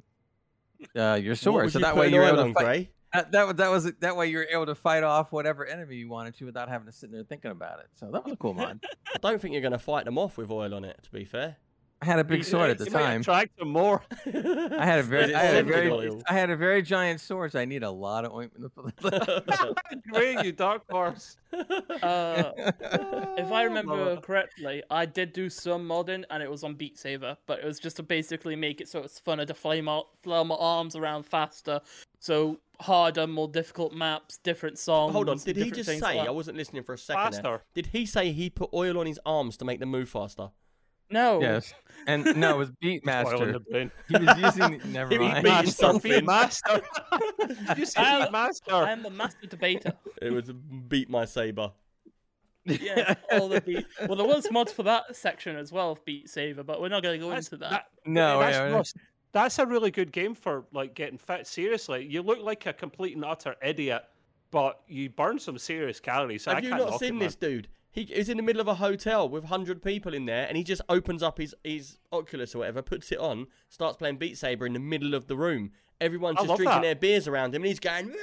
your sword. So that way you're able to fight. That way you were able to fight off whatever enemy you wanted to without having to sit there thinking about it. So that was a cool mod. I don't think you're going to fight them off with oil on it, to be fair. I had a big sword at the time. Tried some more. I had a very giant sword, so I need a lot of ointment. Great, you dark horse. If I remember correctly, I did do some modding, and it was on Beat Saber, but it was just to basically make it so it's funner to flail my arms around faster. So harder, more difficult maps, different songs. Hold on, did he just say? Like, I wasn't listening for a second. Faster. Did he say he put oil on his arms to make them move faster? No. Yes. And no, it was Beatmaster. He was using never he mind. Beatmaster. You said Beatmaster. I am the master debater. It was Beat My Saber. Yeah, all the beat. Well, there was mods for that section as well, of Beat Saber, but we're not going to go into that. No, that's a really good game for like getting fit. Seriously, you look like a complete and utter idiot, but you burn some serious calories. So have you not seen this dude? He is in the middle of a hotel with 100 people in there, and he just opens up his Oculus or whatever, puts it on, starts playing Beat Saber in the middle of the room. Everyone's just drinking their beers around him, and he's going,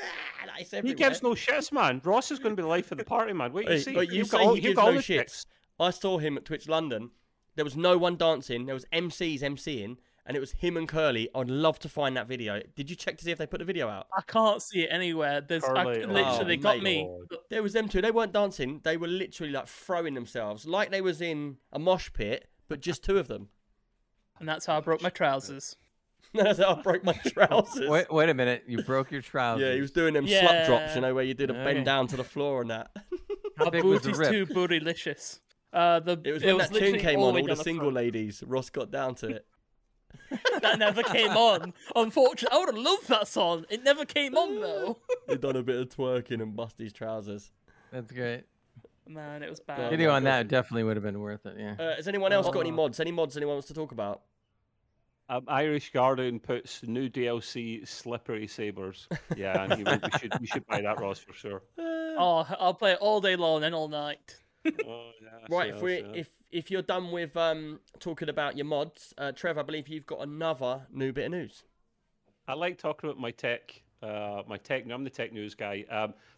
like he gives no shits, man. Ross is going to be the life of the party, man. Wait, you see. But you say he gives no shits. I saw him at Twitch London. There was no one dancing. There was MCs emceeing. And it was him and Curly. I'd love to find that video. Did you check to see if they put the video out? I can't see it anywhere. There was them two. They weren't dancing. They were literally like throwing themselves, like they was in a mosh pit, but just two of them. And that's how I broke my trousers. That's how I broke my trousers. Wait a minute. You broke your trousers. Yeah, he was doing them slap drops, you know, where you did a bend down to the floor and that. How big was the rip? Too bootylicious. It was when that tune came on, all the single ladies. Ross got down to it. That never came on. Unfortunately, I would have loved that song. It never came on though. He done a bit of twerking and bust his trousers. That's great. Man, it was bad. The video on that definitely would have been worth it. Yeah. Has anyone else got any mods? Any mods anyone wants to talk about? Irish Guardian puts new DLC slippery sabers. Yeah, and we should buy that, Ross, for sure. I'll play it all day long and all night. If you're done with talking about your mods, Trev, I believe you've got another new bit of news. I like talking about my tech. I'm the tech news guy.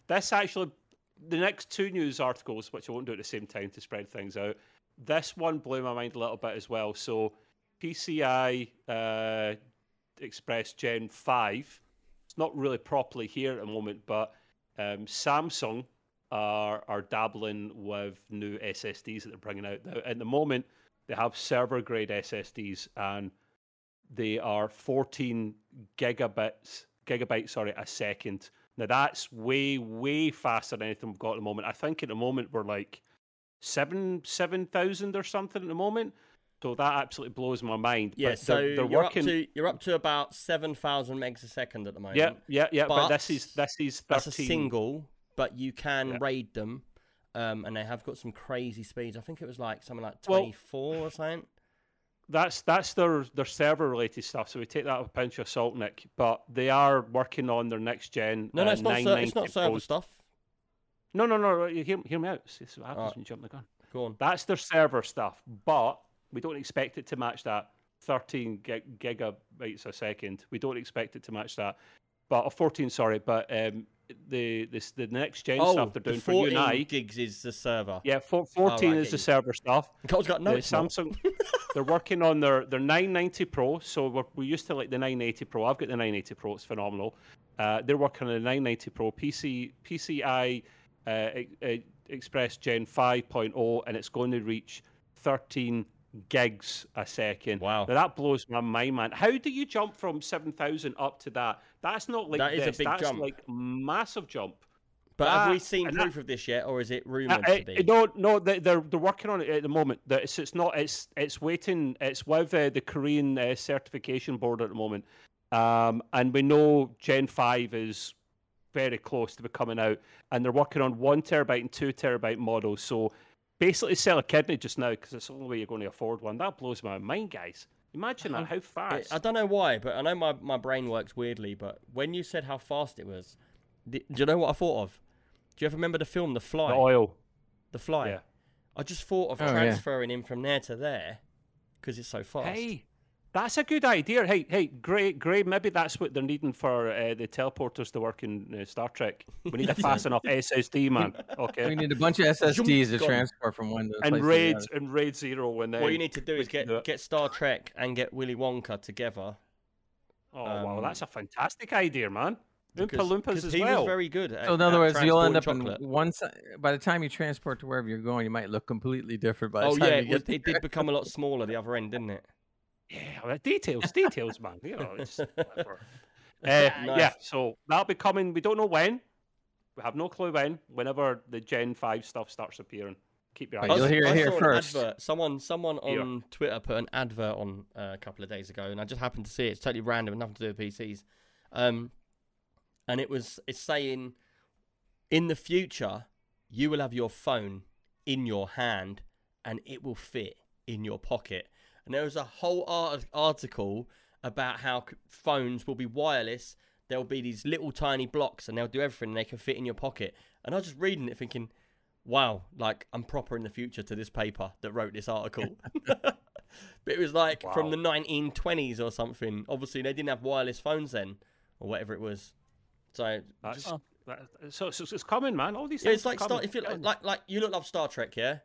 This actually, the next two news articles, which I won't do at the same time to spread things out. This one blew my mind a little bit as well. So, PCI Express Gen 5. It's not really properly here at the moment, but Samsung are dabbling with new SSDs that they're bringing out now. At the moment, they have server-grade SSDs, and they are 14 gigabytes a second. Now, that's way, way faster than anything we've got at the moment. I think at the moment, we're like 7,000 or something at the moment. So that absolutely blows my mind. Yeah, but so you're up to about 7,000 megs a second at the moment. Yeah. But this is 13... That's a single... But you can raid them, and they have got some crazy speeds. I think it was like something like 24 or something. That's their server-related stuff, so we take that with a pinch of salt, Nick. But they are working on their next-gen 990 Pro. No, it's not server stuff. No. Hear me out. This is what happens when you jump the gun. Go on. That's their server stuff, but we don't expect it to match that. 13 gigabytes a second. We don't expect it to match that, but a 14, sorry. But the next gen stuff they're doing for you and I. 14 gigs is the server. Yeah, 14 is the server stuff. God's got no. Samsung, they're working on their 990 Pro. So we're used to like the 980 Pro. I've got the 980 Pro. It's phenomenal. They're working on the 990 Pro PCI Express Gen 5.0, and it's going to reach 13 gigs a second. Wow. Now, that blows my mind, man. How do you jump from 7,000 up to that? That's not like that is a big jump. Like massive jump. But have we seen proof of this yet, or is it rumored to be? No, they're working on it at the moment. It's not. It's waiting. It's with the Korean certification board at the moment. And we know Gen 5 is very close to becoming out, and they're working on 1 terabyte and 2 terabyte models. So basically sell a kidney just now, because it's the only way you're going to afford one. That blows my mind, guys. Imagine that, how fast. I don't know why, but I know my brain works weirdly, but when you said how fast it was, do you know what I thought of? Do you ever remember the film The Fly? The Fly. Yeah. I just thought of transferring him from there to there, because it's so fast. Hey. That's a good idea. Hey, Gray, maybe that's what they're needing for the teleporters to work in Star Trek. We need a fast enough SSD, man. Okay. We need a bunch of SSDs to transfer from one to and RAID 0 when they... What you need to do is get Star Trek and get Willy Wonka together. Oh, wow, that's a fantastic idea, man. Oompa Loompas as well. He was very good at, so in other words, you'll end up in one side. By the time you transport to wherever you're going, you might look completely different by the time you get there. It did become a lot smaller the other end, didn't it? Yeah, well, details, man. You know, it's whatever. Nice. Yeah, so that'll be coming. We don't know when. We have no clue when. Whenever the Gen 5 stuff starts appearing, keep your eyes. You'll hear it here first. Someone on Twitter put an advert on a couple of days ago, and I just happened to see it. It's totally random, nothing to do with PCs. And it's saying, in the future, you will have your phone in your hand, and it will fit in your pocket. And there was a whole article about how phones will be wireless. There'll be these little tiny blocks, and they'll do everything, and they can fit in your pocket. And I was just reading it thinking, wow, like, I'm proper in the future to this paper that wrote this article. But it was like from the 1920s or something. Obviously, they didn't have wireless phones then, or whatever it was. So so it's coming, man. All these things are coming. If you like you look like Star Trek, yeah?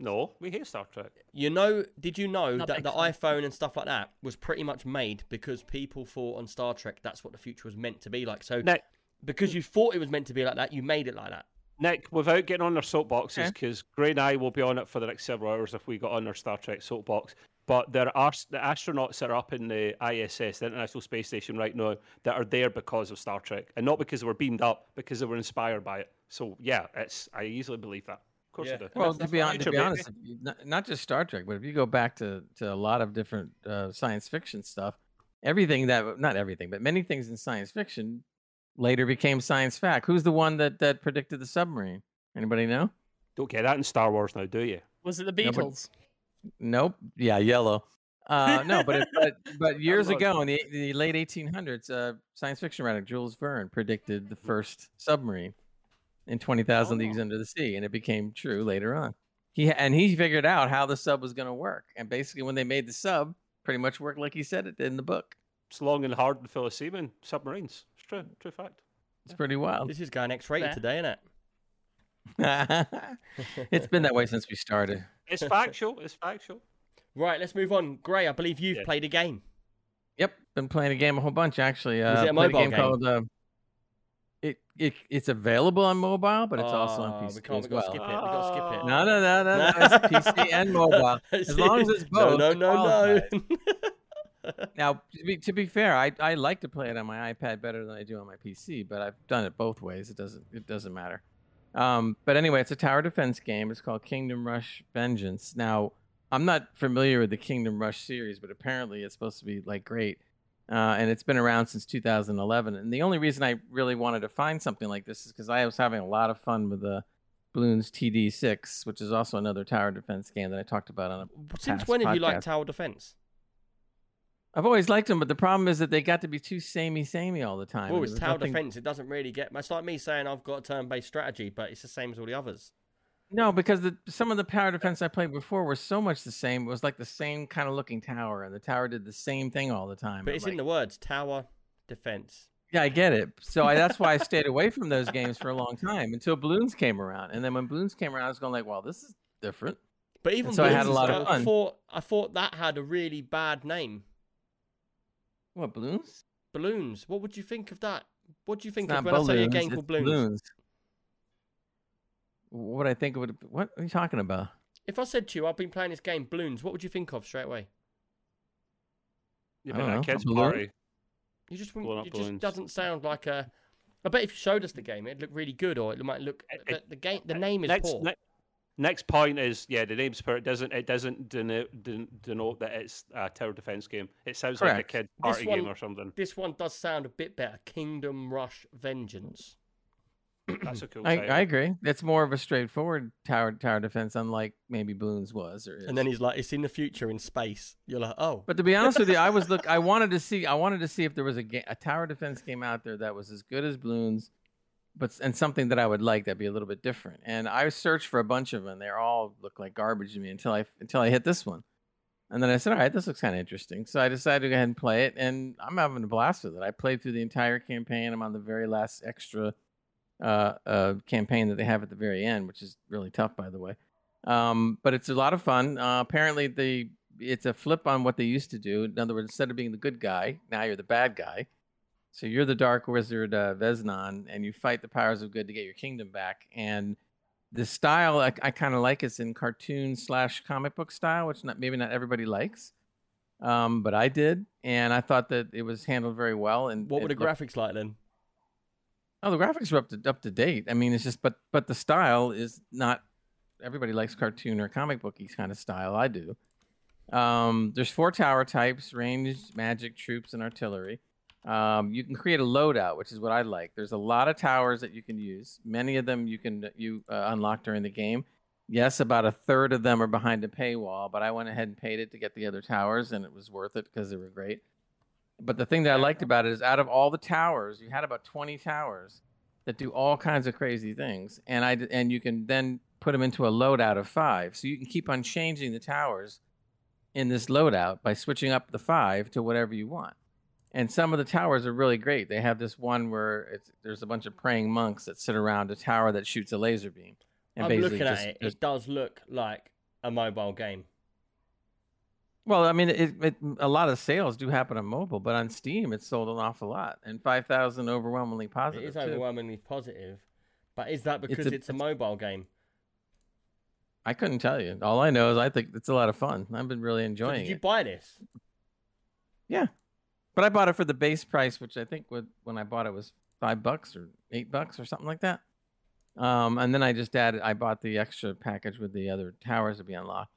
No, we hear Star Trek. You know, did you know that the iPhone and stuff like that was pretty much made because people thought on Star Trek that's what the future was meant to be like? So Nick, because you thought it was meant to be like that, you made it like that. Nick, without getting on their soapboxes, because Gray and I will be on it for the next several hours if we got on our Star Trek soapbox, but there are the astronauts that are up in the ISS, the International Space Station right now, that are there because of Star Trek, and not because they were beamed up, because they were inspired by it. So yeah, I easily believe that. Yeah. Well, to be honest, not just Star Trek, but if you go back to a lot of different science fiction stuff, many things in science fiction later became science fact. Who's the one that predicted the submarine? Anybody know? Don't get that in Star Wars now, do you? Was it the Beatles? Nope. Yeah, yellow. No, but years ago in the late 1800s, science fiction writer Jules Verne predicted the first submarine in 20,000 Leagues Under the Sea, and it became true later on. He figured out how the sub was going to work, and basically when they made the sub, pretty much worked like he said it did in the book. It's long and hard to fill a seaman, submarines. It's true fact. It's pretty wild. This is going X-rated today, isn't it? It's been that way since we started. It's factual. Right, let's move on. Gray, I believe you've played a game. Yep, been playing a game a whole bunch, actually. Is it a mobile game? Called... It's available on mobile, but it's also on PC. We gotta skip it. No. It's PC and mobile. As long as it's both. No. Now, to be fair, I like to play it on my iPad better than I do on my PC, but I've done it both ways. It doesn't matter. But anyway, it's a tower defense game. It's called Kingdom Rush Vengeance. Now, I'm not familiar with the Kingdom Rush series, but apparently it's supposed to be like great. And it's been around since 2011. And the only reason I really wanted to find something like this is because I was having a lot of fun with the Bloons TD6, which is also another tower defense game that I talked about on a past podcast. Since when have you liked tower defense? I've always liked them, but the problem is that they got to be too samey all the time. Well, it's tower defense. It doesn't really get... It's like me saying I've got a turn-based strategy, but it's the same as all the others. No, because some of the tower defense I played before were so much the same. It was like the same kind of looking tower, and the tower did the same thing all the time. But it's like, in the words, tower defense. Yeah, I get it. So that's why I stayed away from those games for a long time until Bloons came around. And then when Bloons came around, I was going like, "Wow, this is different." But even so, Bloons, I had a lot of fun. I thought that had a really bad name. What, Bloons? Bloons. What would you think of that? What do you think of when balloons, I say a game called Bloons? Bloons. What I think would. What are you talking about? If I said to you, I've been playing this game Bloons, what would you think of straight away? You've been at a kid's party. You just wouldn't, it just doesn't sound like a. I bet if you showed us the game, it'd look really good, or it might look. The game, the name is poor. Next point is, yeah, the name's poor. It doesn't denote that it's a tower defense game. It sounds like a kid party game or something. This one does sound a bit better. Kingdom Rush Vengeance. That's a cool title. I agree. It's more of a straightforward tower defense, unlike maybe Bloons was. Or is. And then he's like, "It's in the future in space." You're like, "Oh." But to be honest with you, I wanted to see if there was a tower defense game out there that was as good as Bloons, and something that I would like that'd be a little bit different. And I searched for a bunch of them. They all looked like garbage to me until I hit this one, and then I said, "All right, this looks kind of interesting." So I decided to go ahead and play it, and I'm having a blast with it. I played through the entire campaign. I'm on the very last extra. Campaign that they have at the very end, which is really tough, by the way. But it's a lot of fun. Apparently, it's a flip on what they used to do. In other words, instead of being the good guy, now you're the bad guy. So you're the dark wizard Veznan, and you fight the powers of good to get your kingdom back. And the style I kind of like is in cartoon/comic book style, which maybe not everybody likes, but I did, and I thought that it was handled very well. And what were the graphics like then? Oh, the graphics are up to date. I mean, it's just, but the style is not. Everybody likes cartoon or comic booky kind of style. I do. There's 4 tower types: ranged, magic, troops, and artillery. You can create a loadout, which is what I like. There's a lot of towers that you can use. Many of them you unlock during the game. Yes, about a third of them are behind a paywall, but I went ahead and paid it to get the other towers, and it was worth it because they were great. But the thing that I liked about it is out of all the towers, you had about 20 towers that do all kinds of crazy things. And you can then put them into a loadout of 5. So you can keep on changing the towers in this loadout by switching up the 5 to whatever you want. And some of the towers are really great. They have this one where there's a bunch of praying monks that sit around a tower that shoots a laser beam. And I'm looking at it. It does look like a mobile game. Well, I mean, a lot of sales do happen on mobile, but on Steam, it's sold an awful lot. And 5,000 overwhelmingly positive. It is overwhelmingly positive. But is that because it's a mobile game? I couldn't tell you. All I know is I think it's a lot of fun. I've been really enjoying it. Did you buy this? Yeah. But I bought it for the base price, which I think when I bought it was $5 or $8 or something like that. And then I just I bought the extra package with the other towers to be unlocked.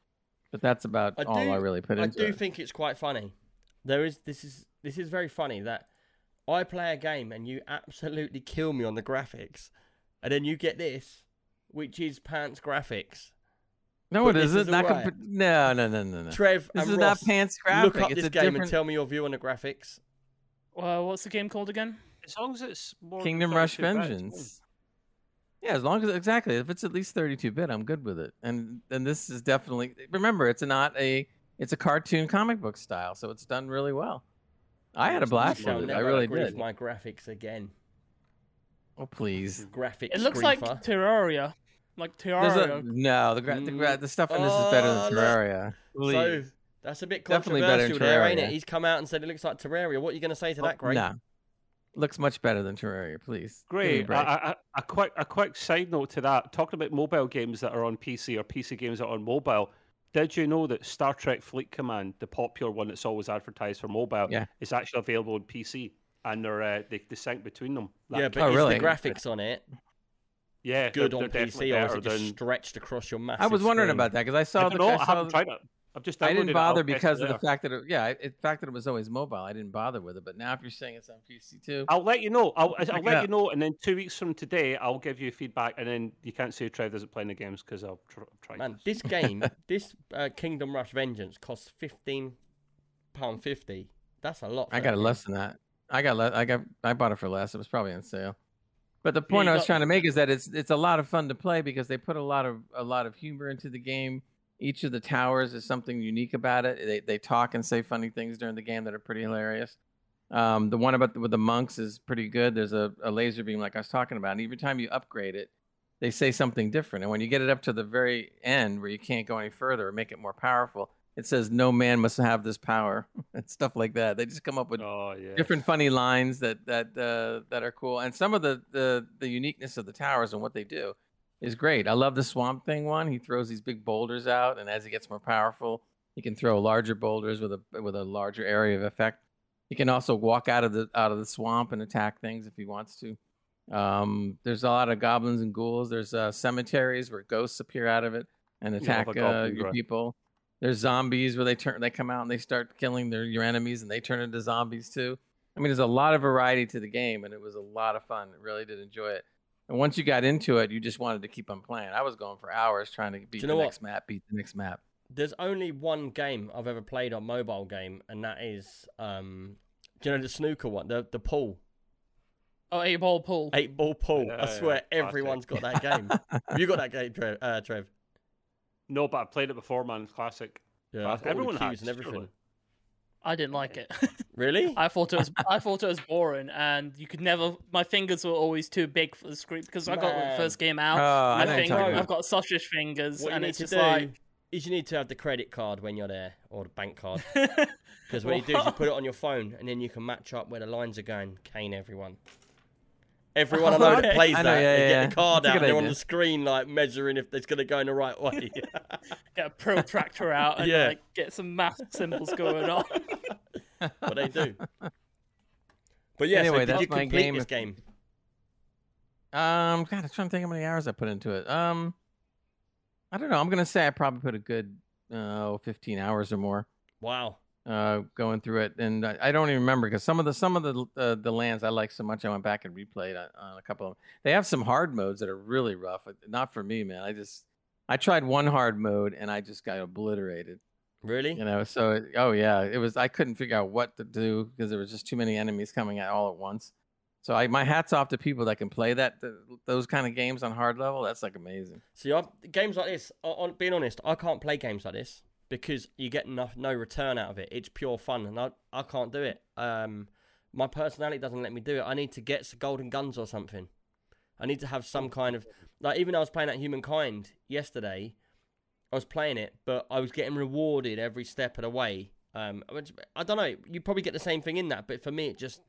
But that's about all I really put into it. I do think it's quite funny. This is very funny that I play a game and you absolutely kill me on the graphics, and then you get this, which is pants graphics. No, it isn't. No. Trev, this is not pants graphics. Look up this game and tell me your view on the graphics. Well, what's the game called again? As long as it's more Kingdom Rush Vengeance. Yeah, as long as if it's at least 32-bit, I'm good with it. And this is definitely, remember, it's a cartoon comic book style, so it's done really well. I had a blast with it. I really did. My graphics again. Oh please, graphics. It looks like Terraria. The stuff in this is better than Terraria. Please. So that's a bit controversial there, ain't it? He's come out and said it looks like Terraria. What are you going to say to that, Greg? No. Looks much better than Terraria, please. Great. A quick side note to that. Talking about mobile games that are on PC or PC games that are on mobile, did you know that Star Trek Fleet Command, the popular one that's always advertised for mobile, is actually available on PC, and they sync between them? The graphics on it good on PC, or is it just stretched across your massive I was wondering screen? About that, because I saw the... I haven't tried it. I didn't bother because of the fact that it was always mobile. I didn't bother with it, but now if you're saying it's on PC too, I'll let you know. I'll let you know, and then 2 weeks from today, I'll give you feedback, and then you can't say Trev doesn't play the games because I'll try. Man, this game, this Kingdom Rush Vengeance costs £15.50. That's a lot. I got it less than that. I bought it for less. It was probably on sale. But the point I was trying to make is that it's a lot of fun to play because they put a lot of humor into the game. Each of the towers is something unique about it. They talk and say funny things during the game that are pretty hilarious. The one with the monks is pretty good. There's a laser beam like I was talking about. And every time you upgrade it, they say something different. And when you get it up to the very end where you can't go any further or make it more powerful, it says, "No man must have this power," and stuff like that. They just come up with different funny lines that are cool. And some of the uniqueness of the towers and what they do is great. I love the Swamp Thing one. He throws these big boulders out, and as he gets more powerful, he can throw larger boulders with a larger area of effect. He can also walk out of the swamp and attack things if he wants to. There's a lot of goblins and ghouls. There's cemeteries where ghosts appear out of it and attack your people. There's zombies where they come out and they start killing your enemies and they turn into zombies too. I mean, there's a lot of variety to the game, and it was a lot of fun. I really did enjoy it. And once you got into it, you just wanted to keep on playing. I was going for hours trying to beat the next map. There's only one game I've ever played on mobile game, and that is, do you know the snooker one, the pool? Oh, 8-ball pool. 8-ball pool. I swear everyone's got that game. Have you got that game, Trev? No, but I've played it before, man. It's classic. Yeah, everyone has and everything. Surely. I didn't like it. Really? I thought it was boring, and you could never. My fingers were always too big for the screen because I got the first game out. Oh, I've got sausage fingers, and it's just like. Is you need to have the credit card when you're there, or the bank card. Because what you do is you put it on your phone, and then you can match up where the lines are going. Cane everyone. Everyone I know that plays that. They get the card out, and they're on the screen, like, measuring if it's going to go in the right way. Get a protractor out and like, get some math symbols going on. But they do. But yeah, anyway, so did you complete this game? God, I'm trying to think how many hours I put into it. I don't know. I'm going to say I probably put a good 15 hours or more. Wow. Going through it. And I don't even remember because some of the lands I like so much, I went back and replayed on a couple of them. They have some hard modes that are really rough. Not for me, man. I tried one hard mode and I just got obliterated. Really? You know, so, I couldn't figure out what to do because there was just too many enemies coming out all at once. So my hat's off to people that can play those kind of games on hard level. That's like amazing. See, games like this, being honest, I can't play games like this because you get no return out of it. It's pure fun, and I can't do it. My personality doesn't let me do it. I need to get some golden guns or something. I need to have some kind of... Like, even I was playing at Humankind yesterday, I was playing it, but I was getting rewarded every step of the way. I don't know. You probably get the same thing in that, but for me, it just...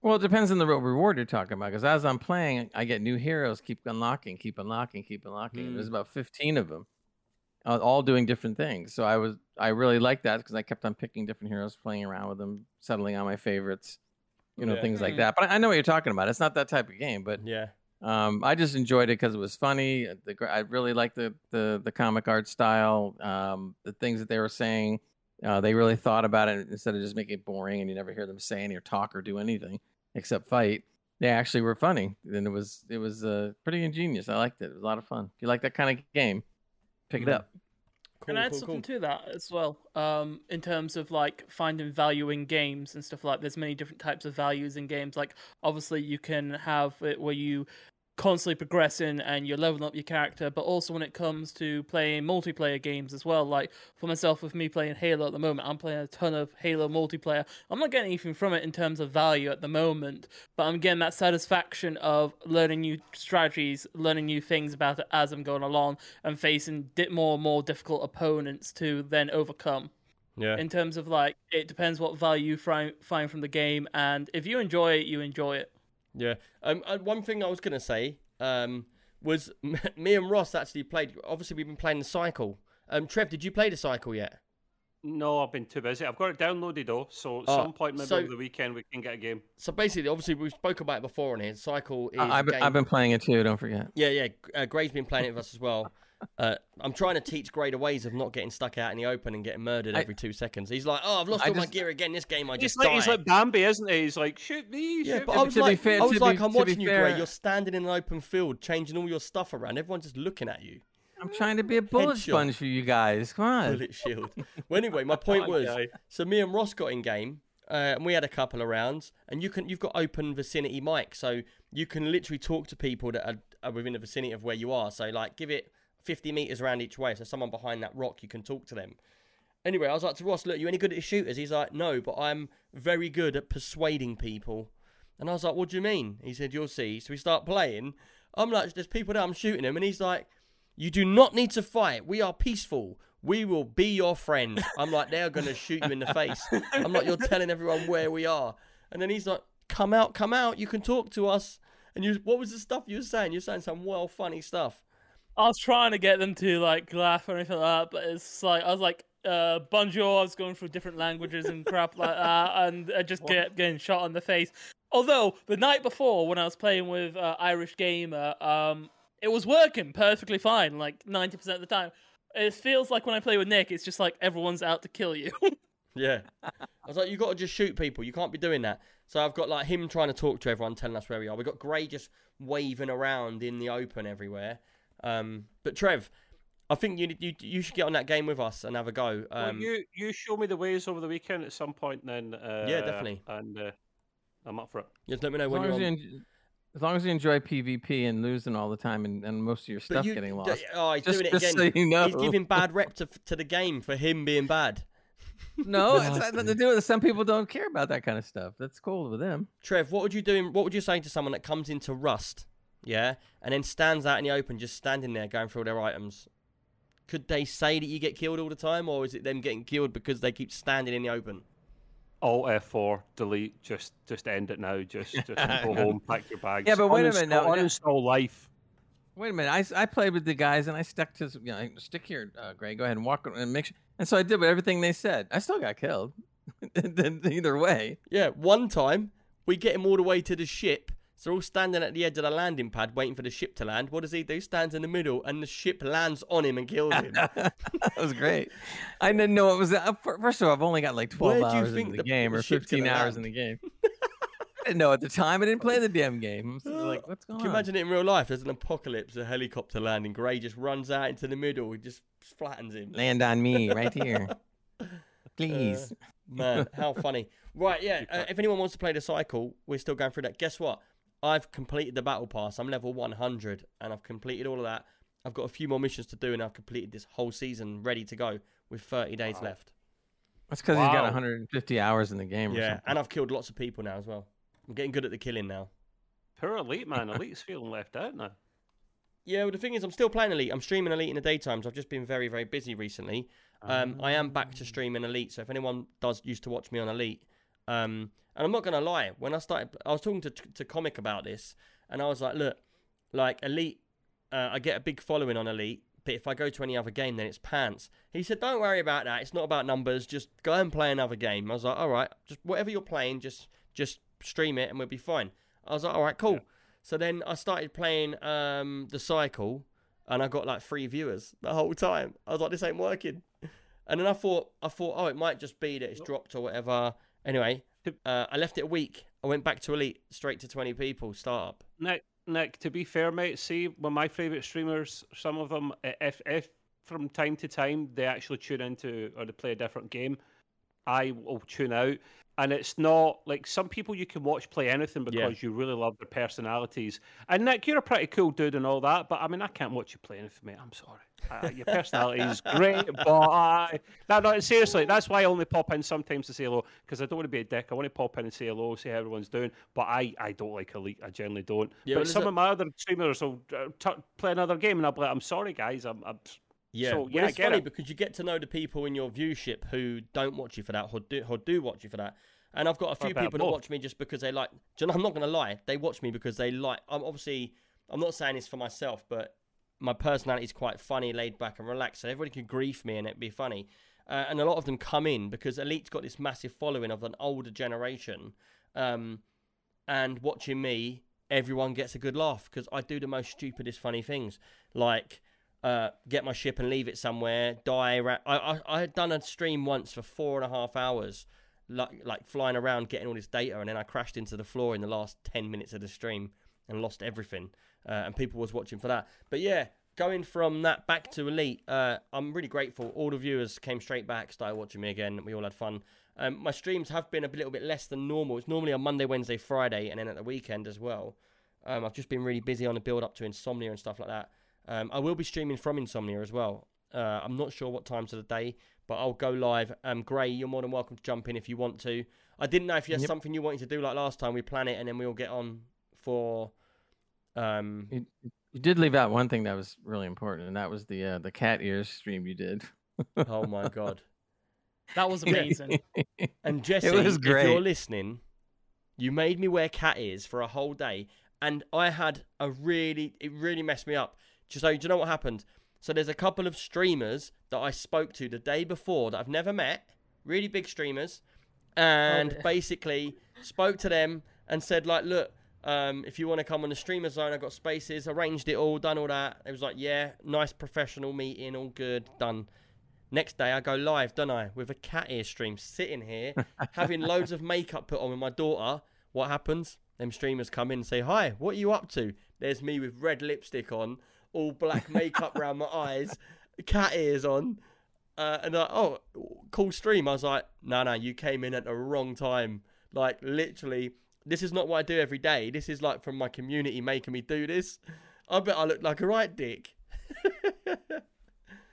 Well, it depends on the reward you're talking about, because as I'm playing, I get new heroes, keep unlocking. Mm. There's about 15 of them, all doing different things. So I really liked that because I kept on picking different heroes, playing around with them, settling on my favorites, things like that. But I know what you're talking about. It's not that type of game, but I just enjoyed it because it was funny. I really liked the comic art style, the things that they were saying. They really thought about it instead of just making it boring and you never hear them say or talk or do anything except fight. They actually were funny. And it was pretty ingenious. I liked it. It was a lot of fun. If you like that kind of game, pick it up. Can I add something to that as well? In terms of like finding value in games and stuff like there's many different types of values in games. Like obviously you can have it where you constantly progressing and you're leveling up your character, but also when it comes to playing multiplayer games as well, like for myself with me playing Halo at the moment, I'm playing a ton of Halo multiplayer. I'm not getting anything from it in terms of value at the moment, but I'm getting that satisfaction of learning new strategies, learning new things about it as I'm going along and facing more and more difficult opponents to then overcome. Yeah. In terms of like, it depends what value you find from the game, and if you enjoy it, you enjoy it. Yeah. One thing I was going to say was me and Ross actually played... Obviously, we've been playing The Cycle. Trev, did you play The Cycle yet? No, I've been too busy. I've got it downloaded, though. So at some point, maybe over the weekend, we can get a game. So basically, obviously, we've spoken about it before on here. Cycle is... I've been playing it, too. Don't forget. Yeah. Gray's been playing it with us as well. I'm trying to teach Gray the ways of not getting stuck out in the open and getting murdered every 2 seconds. He's like, "Oh, I've lost all my gear again. This game, I just died." He's like Bambi, isn't he? He's like, "Shoot me!" Yeah, but I'm watching you, Gray. You're standing in an open field, changing all your stuff around. Everyone's just looking at you. I'm trying to be a bullet sponge for you guys. Come on, bullet shield. Well, anyway, my point was, so me and Ross got in game. and we had a couple of rounds, and you've got open vicinity mic, so you can literally talk to people that are within the vicinity of where you are. So like, give it 50 meters around each way, so someone behind that rock, you can talk to them. Anyway, I was like to Ross, look, you any good at shooters? He's like, no, but I'm very good at persuading people. And I was like, what do you mean? He said, you'll see. So we start playing. I'm like, there's people there, I'm shooting them. And he's like, you do not need to fight. We are peaceful. We will be your friend. I'm like, they're going to shoot you in the face. I'm like, you're telling everyone where we are. And then he's like, come out. You can talk to us. And you, what was the stuff you were saying? You're saying some well funny stuff. I was trying to get them to like laugh or anything like that, but it's like, I was like, bonjour, I was going through different languages and crap like that, and I just kept getting shot in the face. Although, the night before, when I was playing with Irish Gamer, it was working perfectly fine, like 90% of the time. It feels like when I play with Nick, it's just like everyone's out to kill you. Yeah. I was like, you've got to just shoot people. You can't be doing that. So I've got like him trying to talk to everyone, telling us where we are. We've got Gray just waving around in the open everywhere. But Trev, I think you should get on that game with us and have a go. Well, you show me the ways over the weekend at some point, then. Yeah, definitely. And I'm up for it. Just let me know when you're on. As long as you enjoy PvP and losing all the time and most of your stuff getting lost. Oh, he's doing it again. So you know. He's giving bad rep to the game for him being bad. No, it's not to do with it. Some people don't care about that kind of stuff. That's cool with them. Trev, what would you say to someone that comes into Rust, yeah, and then stands out in the open, just standing there going through all their items? Could they say that you get killed all the time, or is it them getting killed because they keep standing in the open? Alt F4, delete, just end it now. Just go home, pack your bags. Yeah, but wait a minute now. Uninstall life. Wait a minute. I played with the guys and I stuck to, you know, stick here, Gray. Go ahead and walk and make sure. And so I did with everything they said. I still got killed. Either way. Yeah, one time we get him all the way to the ship. So they're all standing at the edge of the landing pad waiting for the ship to land. What does he do? He stands in the middle and the ship lands on him and kills him. That was great. I didn't know it was that. First of all, I've only got like 12 hours in the game or 15 hours in the game. I didn't know at the time. I didn't play the damn game. So I was like, what's going on? Can you imagine it in real life? There's an apocalypse, a helicopter landing. Gray just runs out into the middle. He just flattens him. Land on me right here. Please. Man, how funny. Right, yeah. If anyone wants to play The Cycle, we're still going through that. Guess what? I've completed the battle pass. I'm level 100 and I've completed all of that. I've got a few more missions to do and I've completed this whole season ready to go with 30 days left. That's because he's got 150 hours in the game. Yeah, or something. And I've killed lots of people now as well. I'm getting good at the killing now. Poor Elite, man. Elite's feeling left out now. Yeah, well, the thing is I'm still playing Elite. I'm streaming Elite in the daytimes. I've just been very, very busy recently. I am back to streaming Elite. So if anyone used to watch me on Elite... and I'm not going to lie, when I started, I was talking to Comic about this, and I was like, look, like Elite, I get a big following on Elite, but if I go to any other game, then it's pants. He said, don't worry about that. It's not about numbers. Just go and play another game. I was like, all right, just whatever you're playing, just stream it and we'll be fine. I was like, all right, cool. Yeah. So then I started playing The Cycle, and I got like 3 viewers the whole time. I was like, this ain't working. And then I thought, oh, it might just be that it's dropped or whatever. Anyway, I left it a week. I went back to Elite, straight to 20 people, start up. Nick, to be fair, mate, see, when my favourite streamers, some of them, if from time to time they actually tune into or they play a different game, I will tune out. And it's not, like, some people you can watch play anything because you really love their personalities. And Nick, you're a pretty cool dude and all that, but, I mean, I can't watch you play anything, mate. I'm sorry. Your personality is great, but no, seriously, that's why I only pop in sometimes to say hello, because I don't want to be a dick. I want to pop in and say hello, see how everyone's doing, but I don't like Elite. I generally don't. Yeah, but some of my other streamers will play another game, and I'll be like, I'm sorry, guys, Yeah, so, well, it's funny because you get to know the people in your viewership who don't watch you for that or do watch you for that. And I've got a few people that watch me just because they like... I'm not going to lie. They watch me because they like... I'm not saying this for myself, but my personality is quite funny, laid back and relaxed. So everybody can grief me and it'd be funny. And a lot of them come in because Elite's got this massive following of an older generation. And watching me, everyone gets a good laugh because I do the most stupidest funny things. Like... get my ship and leave it somewhere. Die. I had done a stream once for 4.5 hours, like flying around getting all this data, and then I crashed into the floor in the last 10 minutes of the stream and lost everything. And people was watching for that. But yeah, going from that back to Elite, I'm really grateful. All the viewers came straight back, started watching me again. We all had fun. My streams have been a little bit less than normal. It's normally on Monday, Wednesday, Friday, and then at the weekend as well. I've just been really busy on the build-up to Insomnia and stuff like that. I will be streaming from Insomnia as well. I'm not sure what times of the day, but I'll go live. Gray, you're more than welcome to jump in if you want to. I didn't know if you had something you wanted to do like last time. We plan it, and then we all get on for... You did leave out one thing that was really important, and that was the cat ears stream you did. Oh, my God. That was amazing. And Jesse, if you're listening, you made me wear cat ears for a whole day, and I had a really... It really messed me up. So do you know what happened? So there's a couple of streamers that I spoke to the day before that I've never met, really big streamers, and basically spoke to them and said, like, look, if you want to come on the streamer zone, I've got spaces, arranged it all, done all that. It was like, yeah, nice professional meeting, all good, done. Next day I go live, don't I, with a cat ear stream, sitting here, having loads of makeup put on with my daughter. What happens? Them streamers come in and say, hi, what are you up to? There's me with red lipstick on, all black makeup around my eyes, cat ears on, and like, oh, cool stream. I was like, no, you came in at the wrong time. Like, literally, this is not what I do every day. This is like from my community making me do this. I bet I look like a right dick.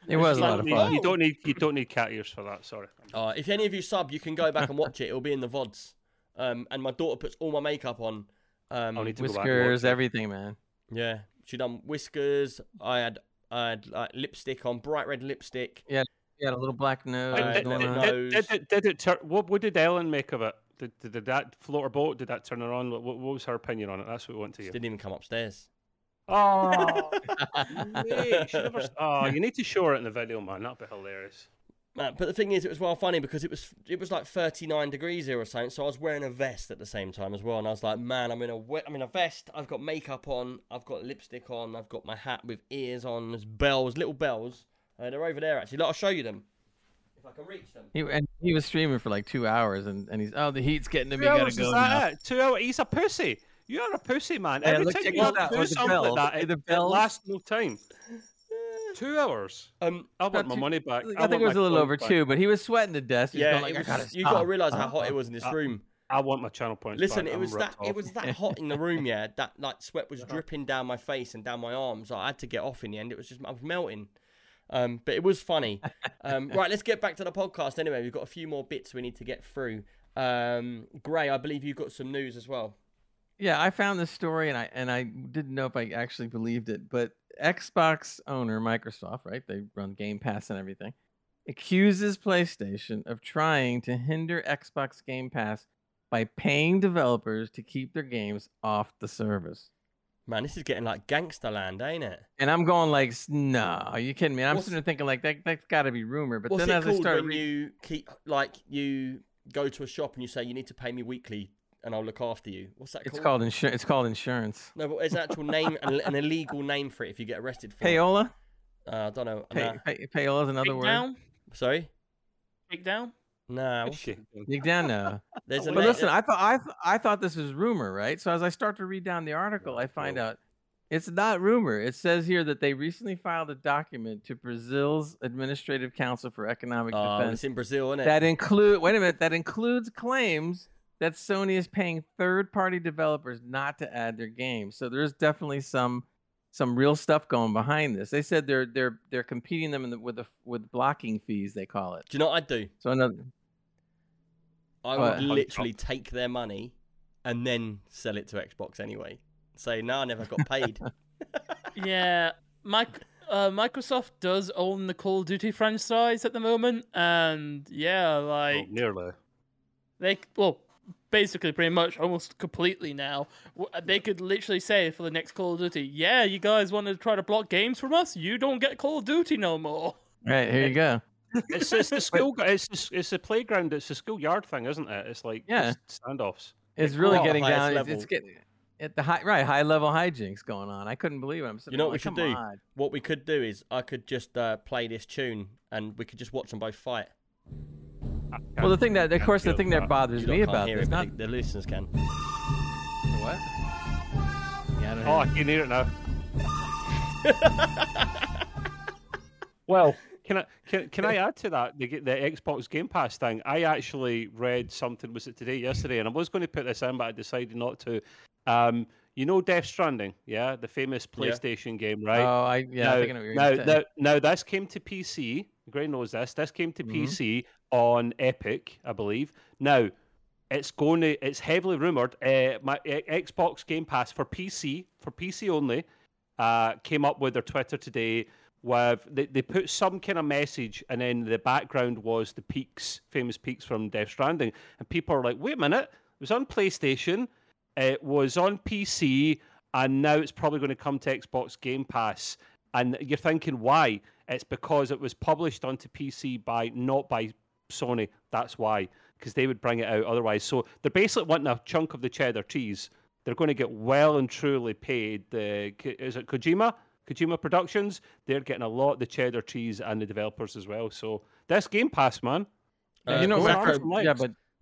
It was a lot of fun. You don't need cat ears for that. Sorry. If any of you sub, you can go back and watch it. It'll be in the VODs. And my daughter puts all my makeup on. I'll need to whiskers, everything, man. Yeah. She done whiskers. I had like lipstick on, bright red lipstick. Yeah, she had a little black nose. What did Ellen make of it? Did that float her boat? Did that turn her on? What was her opinion on it? That's what we want to hear. She didn't even come upstairs. Oh, mate, you need to show her it in the video, man. That'd be hilarious. But the thing is, it was well funny because it was like 39 degrees here or something. So I was wearing a vest at the same time as well, and I was like, "Man, I'm in a vest. I've got makeup on. I've got lipstick on. I've got my hat with ears on. There's bells, little bells. They're over there actually. I'll show you them if I can reach them." He was streaming for like 2 hours, and he's the heat's getting to me. Gotta go now. 2 hours. He's a pussy. You're a pussy, man. Yeah, every time you do something like that, it lasts no time. 2 hours. I want my money back. I think it was a little over 2, but he was sweating to death. Yeah, you got to realize how hot it was in this room. I want my channel points. Listen, it was that hot in the room. Yeah, that like sweat was dripping down my face and down my arms. I had to get off in the end. It was just I was melting. But it was funny. Right, let's get back to the podcast. Anyway, we've got a few more bits we need to get through. Gray, I believe you got some news as well. Yeah, I found this story, and I didn't know if I actually believed it, but Xbox owner Microsoft, right? They run Game Pass and everything, accuses PlayStation of trying to hinder Xbox Game Pass by paying developers to keep their games off the service. Man, this is getting like gangster land, ain't it? And I'm going like, no, are you kidding me? And I'm sitting there thinking like that's got to be rumor. But then as I start, when you keep like you go to a shop and you say you need to pay me weekly, and I'll look after you. What's that called? It's called insurance. No, but it's an actual name, an illegal name for it if you get arrested for Payola? It. Payola? I don't know. Payola is another word. Down? Sorry? Dig down? No. Dig down, no. But listen, I thought this was rumor, right? So as I start to read down the article, I find out it's not rumor. It says here that they recently filed a document to Brazil's Administrative Council for Economic Defense. It's in Brazil, isn't it? That includes claims that Sony is paying third-party developers not to add their games. So there's definitely some real stuff going behind this. They said they're competing them with blocking fees, they call it. Do you know what I'd do? So I would literally take their money and then sell it to Xbox anyway. Say, no, I never got paid. Yeah, Microsoft does own the Call of Duty franchise at the moment, and yeah, like nearly. Basically, pretty much, almost completely now. They could literally say for the next Call of Duty, yeah, you guys want to try to block games from us? You don't get Call of Duty no more. Right, here you go. It's the school, it's the playground, it's the schoolyard thing, isn't it? It's like standoffs. It's really getting down, it's getting at the high-level hijinks going on. I couldn't believe it. You know what we should do? What we could do is I could just play this tune and we could just watch them both fight. Well, the thing that bothers me about this, not the listeners can. The what? Yeah, I don't I can hear it now. Well, Can I add to that the Xbox Game Pass thing? I actually read something, was it today, yesterday, and I was going to put this in, but I decided not to. You know, Death Stranding, yeah, the famous PlayStation game, right? Oh, now this came to PC. Gray knows this. This came to PC on Epic, I believe. Now, it's heavily rumored. My Xbox Game Pass for PC only, came up with their Twitter today. They put some kind of message, and then the background was the peaks, famous peaks from Death Stranding, and people are like, "Wait a minute, it was on PlayStation." It was on PC, and now it's probably going to come to Xbox Game Pass. And you're thinking, why? It's because it was published onto PC not by Sony. That's why, because they would bring it out otherwise. So they're basically wanting a chunk of the cheddar cheese. They're going to get well and truly paid. Is it Kojima? Kojima Productions? They're getting a lot of the cheddar cheese, and the developers as well. So that's Game Pass, man.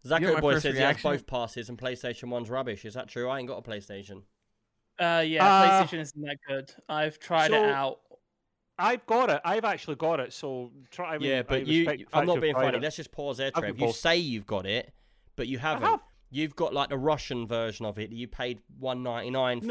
Zacko Boy says he has both passes and PlayStation 1's rubbish. Is that true? I ain't got a PlayStation. PlayStation isn't that good. I've tried it out. I've got it. I've actually got it. So try. I'm not being funny. Let's just pause there, Trev. You say you've got it, but you haven't. You've got like the Russian version of it that you paid $1.99 for.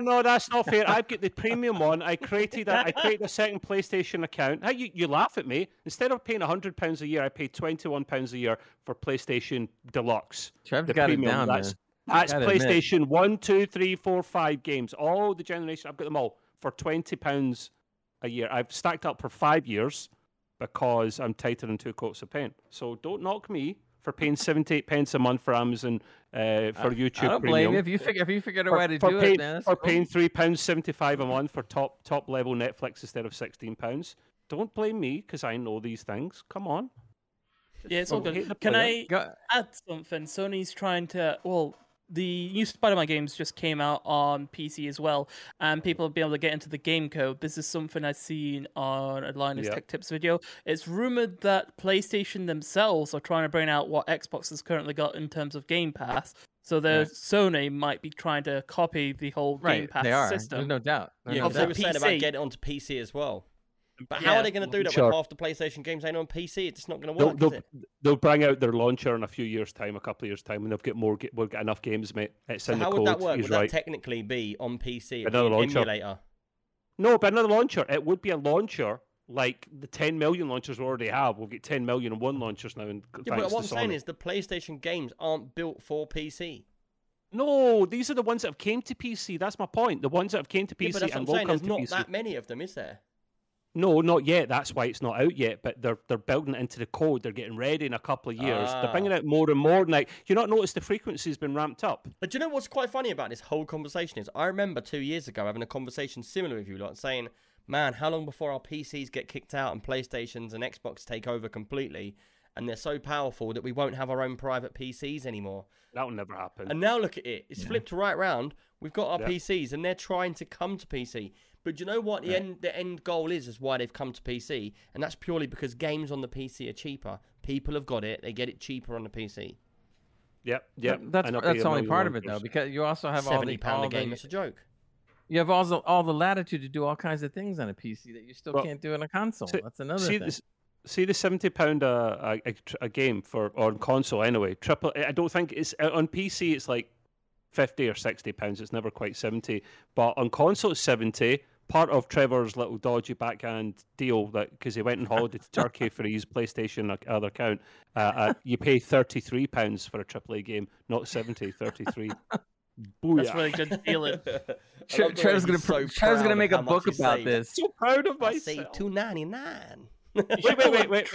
No, that's not fair. I've got the premium one. I created a second PlayStation account. You laugh at me. Instead of paying £100 a year, I paid £21 a year for PlayStation Deluxe. Trev's got it down, that's PlayStation 1, 2, 3, 4, 5 games. All the generation, I've got them all for £20 a year. I've stacked up for 5 years because I'm tighter than two coats of paint. So don't knock me for paying 78p a month for Amazon, for YouTube. I don't blame you if you figured out a way to do it. Or paying £3.75 a month for top level Netflix instead of £16. Don't blame me because I know these things. Come on. Yeah, it's all good. Can I add something? Sony's trying to. Well, the new Spider-Man games just came out on PC as well, and people have been able to get into the game code. This is something I've seen on Linus Tech Tips video. It's rumored that PlayStation themselves are trying to bring out what Xbox has currently got in terms of Game Pass. So Sony might be trying to copy the whole Game Pass system. There's no doubt. Obviously, we're saying about getting it onto PC as well. But how are they going to do that when half the PlayStation games ain't on PC? It's not going to work, is it? They'll bring out their launcher in a couple of years' time, and they'll get more. We'll get enough games, mate. It's in the code. How would that work? Would that technically be on PC? Another launcher. Emulator? No, but another launcher. It would be a launcher like the 10 million launchers we already have. We'll get 10 million and one launchers now. Yeah, but what I'm saying is the PlayStation games aren't built for PC. No, these are the ones that have came to PC. That's my point. The ones that have came to PC and will come to PC. There's not that many of them, is there? No, not yet. That's why it's not out yet. But they're building it into the code. They're getting ready in a couple of years. They're bringing out more and more. Like, you not notice the frequency's been ramped up. But do you know what's quite funny about this whole conversation is I remember 2 years ago having a conversation similar with you lot, saying, man, how long before our PCs get kicked out and PlayStations and Xbox take over completely and they're so powerful that we won't have our own private PCs anymore? That will never happen. And now look at it. It's flipped right round. We've got our PCs and they're trying to come to PC. But do you know what the end goal is why they've come to PC? And that's purely because games on the PC are cheaper. People have got it. They get it cheaper on the PC. Yep. That's only part of it, though, because you also have all the... £70 a game, it's a joke. You have also all the latitude to do all kinds of things on a PC that you still can't do on a console. That's another thing. See the £70 a game on console anyway. I don't think it's... On PC, it's like £50 or £60. It's never quite 70. But on console, it's 70. Part of Trevor's little dodgy backhand deal that because he went on holiday to Turkey for his PlayStation other account, you pay £33 for a AAA game, not 70, 33. Booyah. That's really good feeling. Trevor's gonna make a book about this. I'm so proud of myself. I saved $2.99. Wait,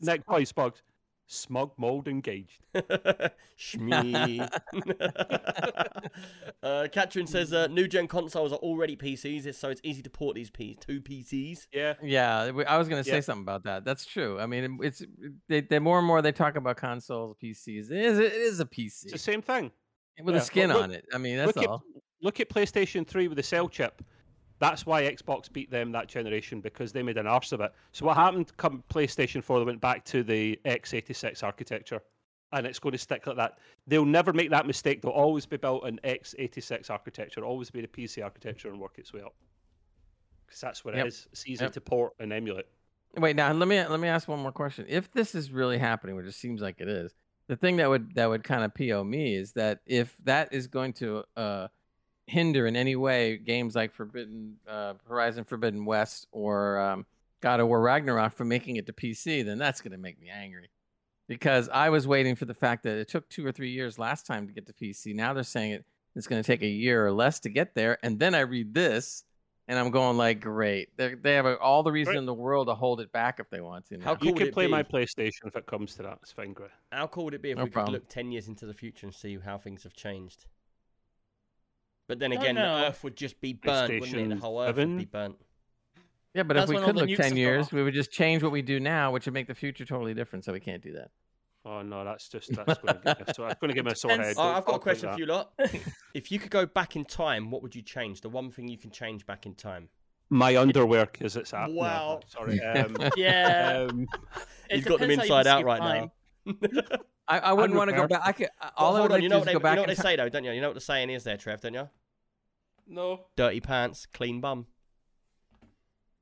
Nick, please, Bugs. Smug mold engaged. Shmee. Katrin says new gen consoles are already PCs, so it's easy to port these two PCs. Yeah. I was going to say something about that. That's true. I mean, they more and more they talk about consoles, PCs. It is a PC. It's the same thing with a skin on it. I mean, that's all. Look at PlayStation 3 with the cell chip. That's why Xbox beat them that generation, because they made an arse of it. So what happened come PlayStation 4, they went back to the x86 architecture, and it's going to stick like that. They'll never make that mistake. They'll always be built in x86 architecture, always be the PC architecture and work its way up. Because that's what it is. It's easy to port and emulate. Wait, now let me ask one more question. If this is really happening, which it seems like it is, the thing that would kind of PO me is that if that is going to hinder in any way games like Horizon Forbidden West or God of War Ragnarok from making it to PC, then that's going to make me angry. Because I was waiting for the fact that it took 2 or 3 years last time to get to PC. Now they're saying it's going to take a year or less to get there. And then I read this, and I'm going like, great. They have all the reason in the world to hold it back if they want to. How cool you can play my PlayStation if it comes to that. It's fine, great. How cool would it be if we could look 10 years into the future and see how things have changed? But then again, the Earth would just be burnt, wouldn't it? The whole Earth would be burnt. Yeah, but if we could look 10 years, we would just change what we do now, which would make the future totally different, so we can't do that. Oh, no, that's going to give me a sore head. I've got a question for you lot. If you could go back in time, what would you change? The one thing you can change back in time. My underwear, because it's out. Wow. No, sorry. Yeah. You've got them inside out right now. I wouldn't want to go back. All I would like to do is go back. You know what they say, though, don't you? You know what the saying is there, Trev, don't you? No. Dirty pants, clean bum.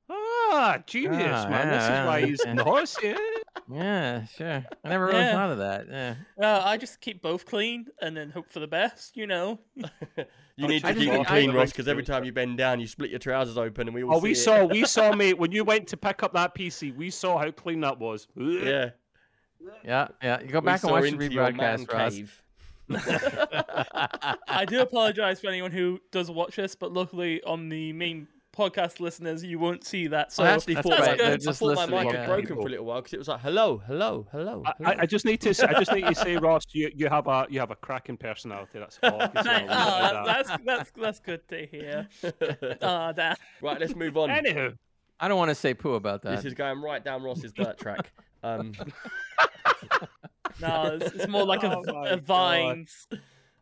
Ah, genius, man. Yeah, this is why he's horse, yeah. Yeah, sure. I never really thought of that. Yeah. Well, I just keep both clean and then hope for the best, you know. You need to keep them clean, Ross, because every time you bend down, you split your trousers open, and we all see it. We saw, mate, when you went to pick up that PC, we saw how clean that was. Yeah. Yeah. You go back and watch the rebroadcast, Ross. I do apologize for anyone who does watch this, but luckily on the main podcast listeners, you won't see that. So I thought my mic had broken for a little while because it was like, hello. I just need to say, Ross, you have a cracking personality. That's all. That's good to hear. Right, let's move on. Anywho, I don't want to say poo about that. This is going right down Ross's dirt track. No, it's more like a vines.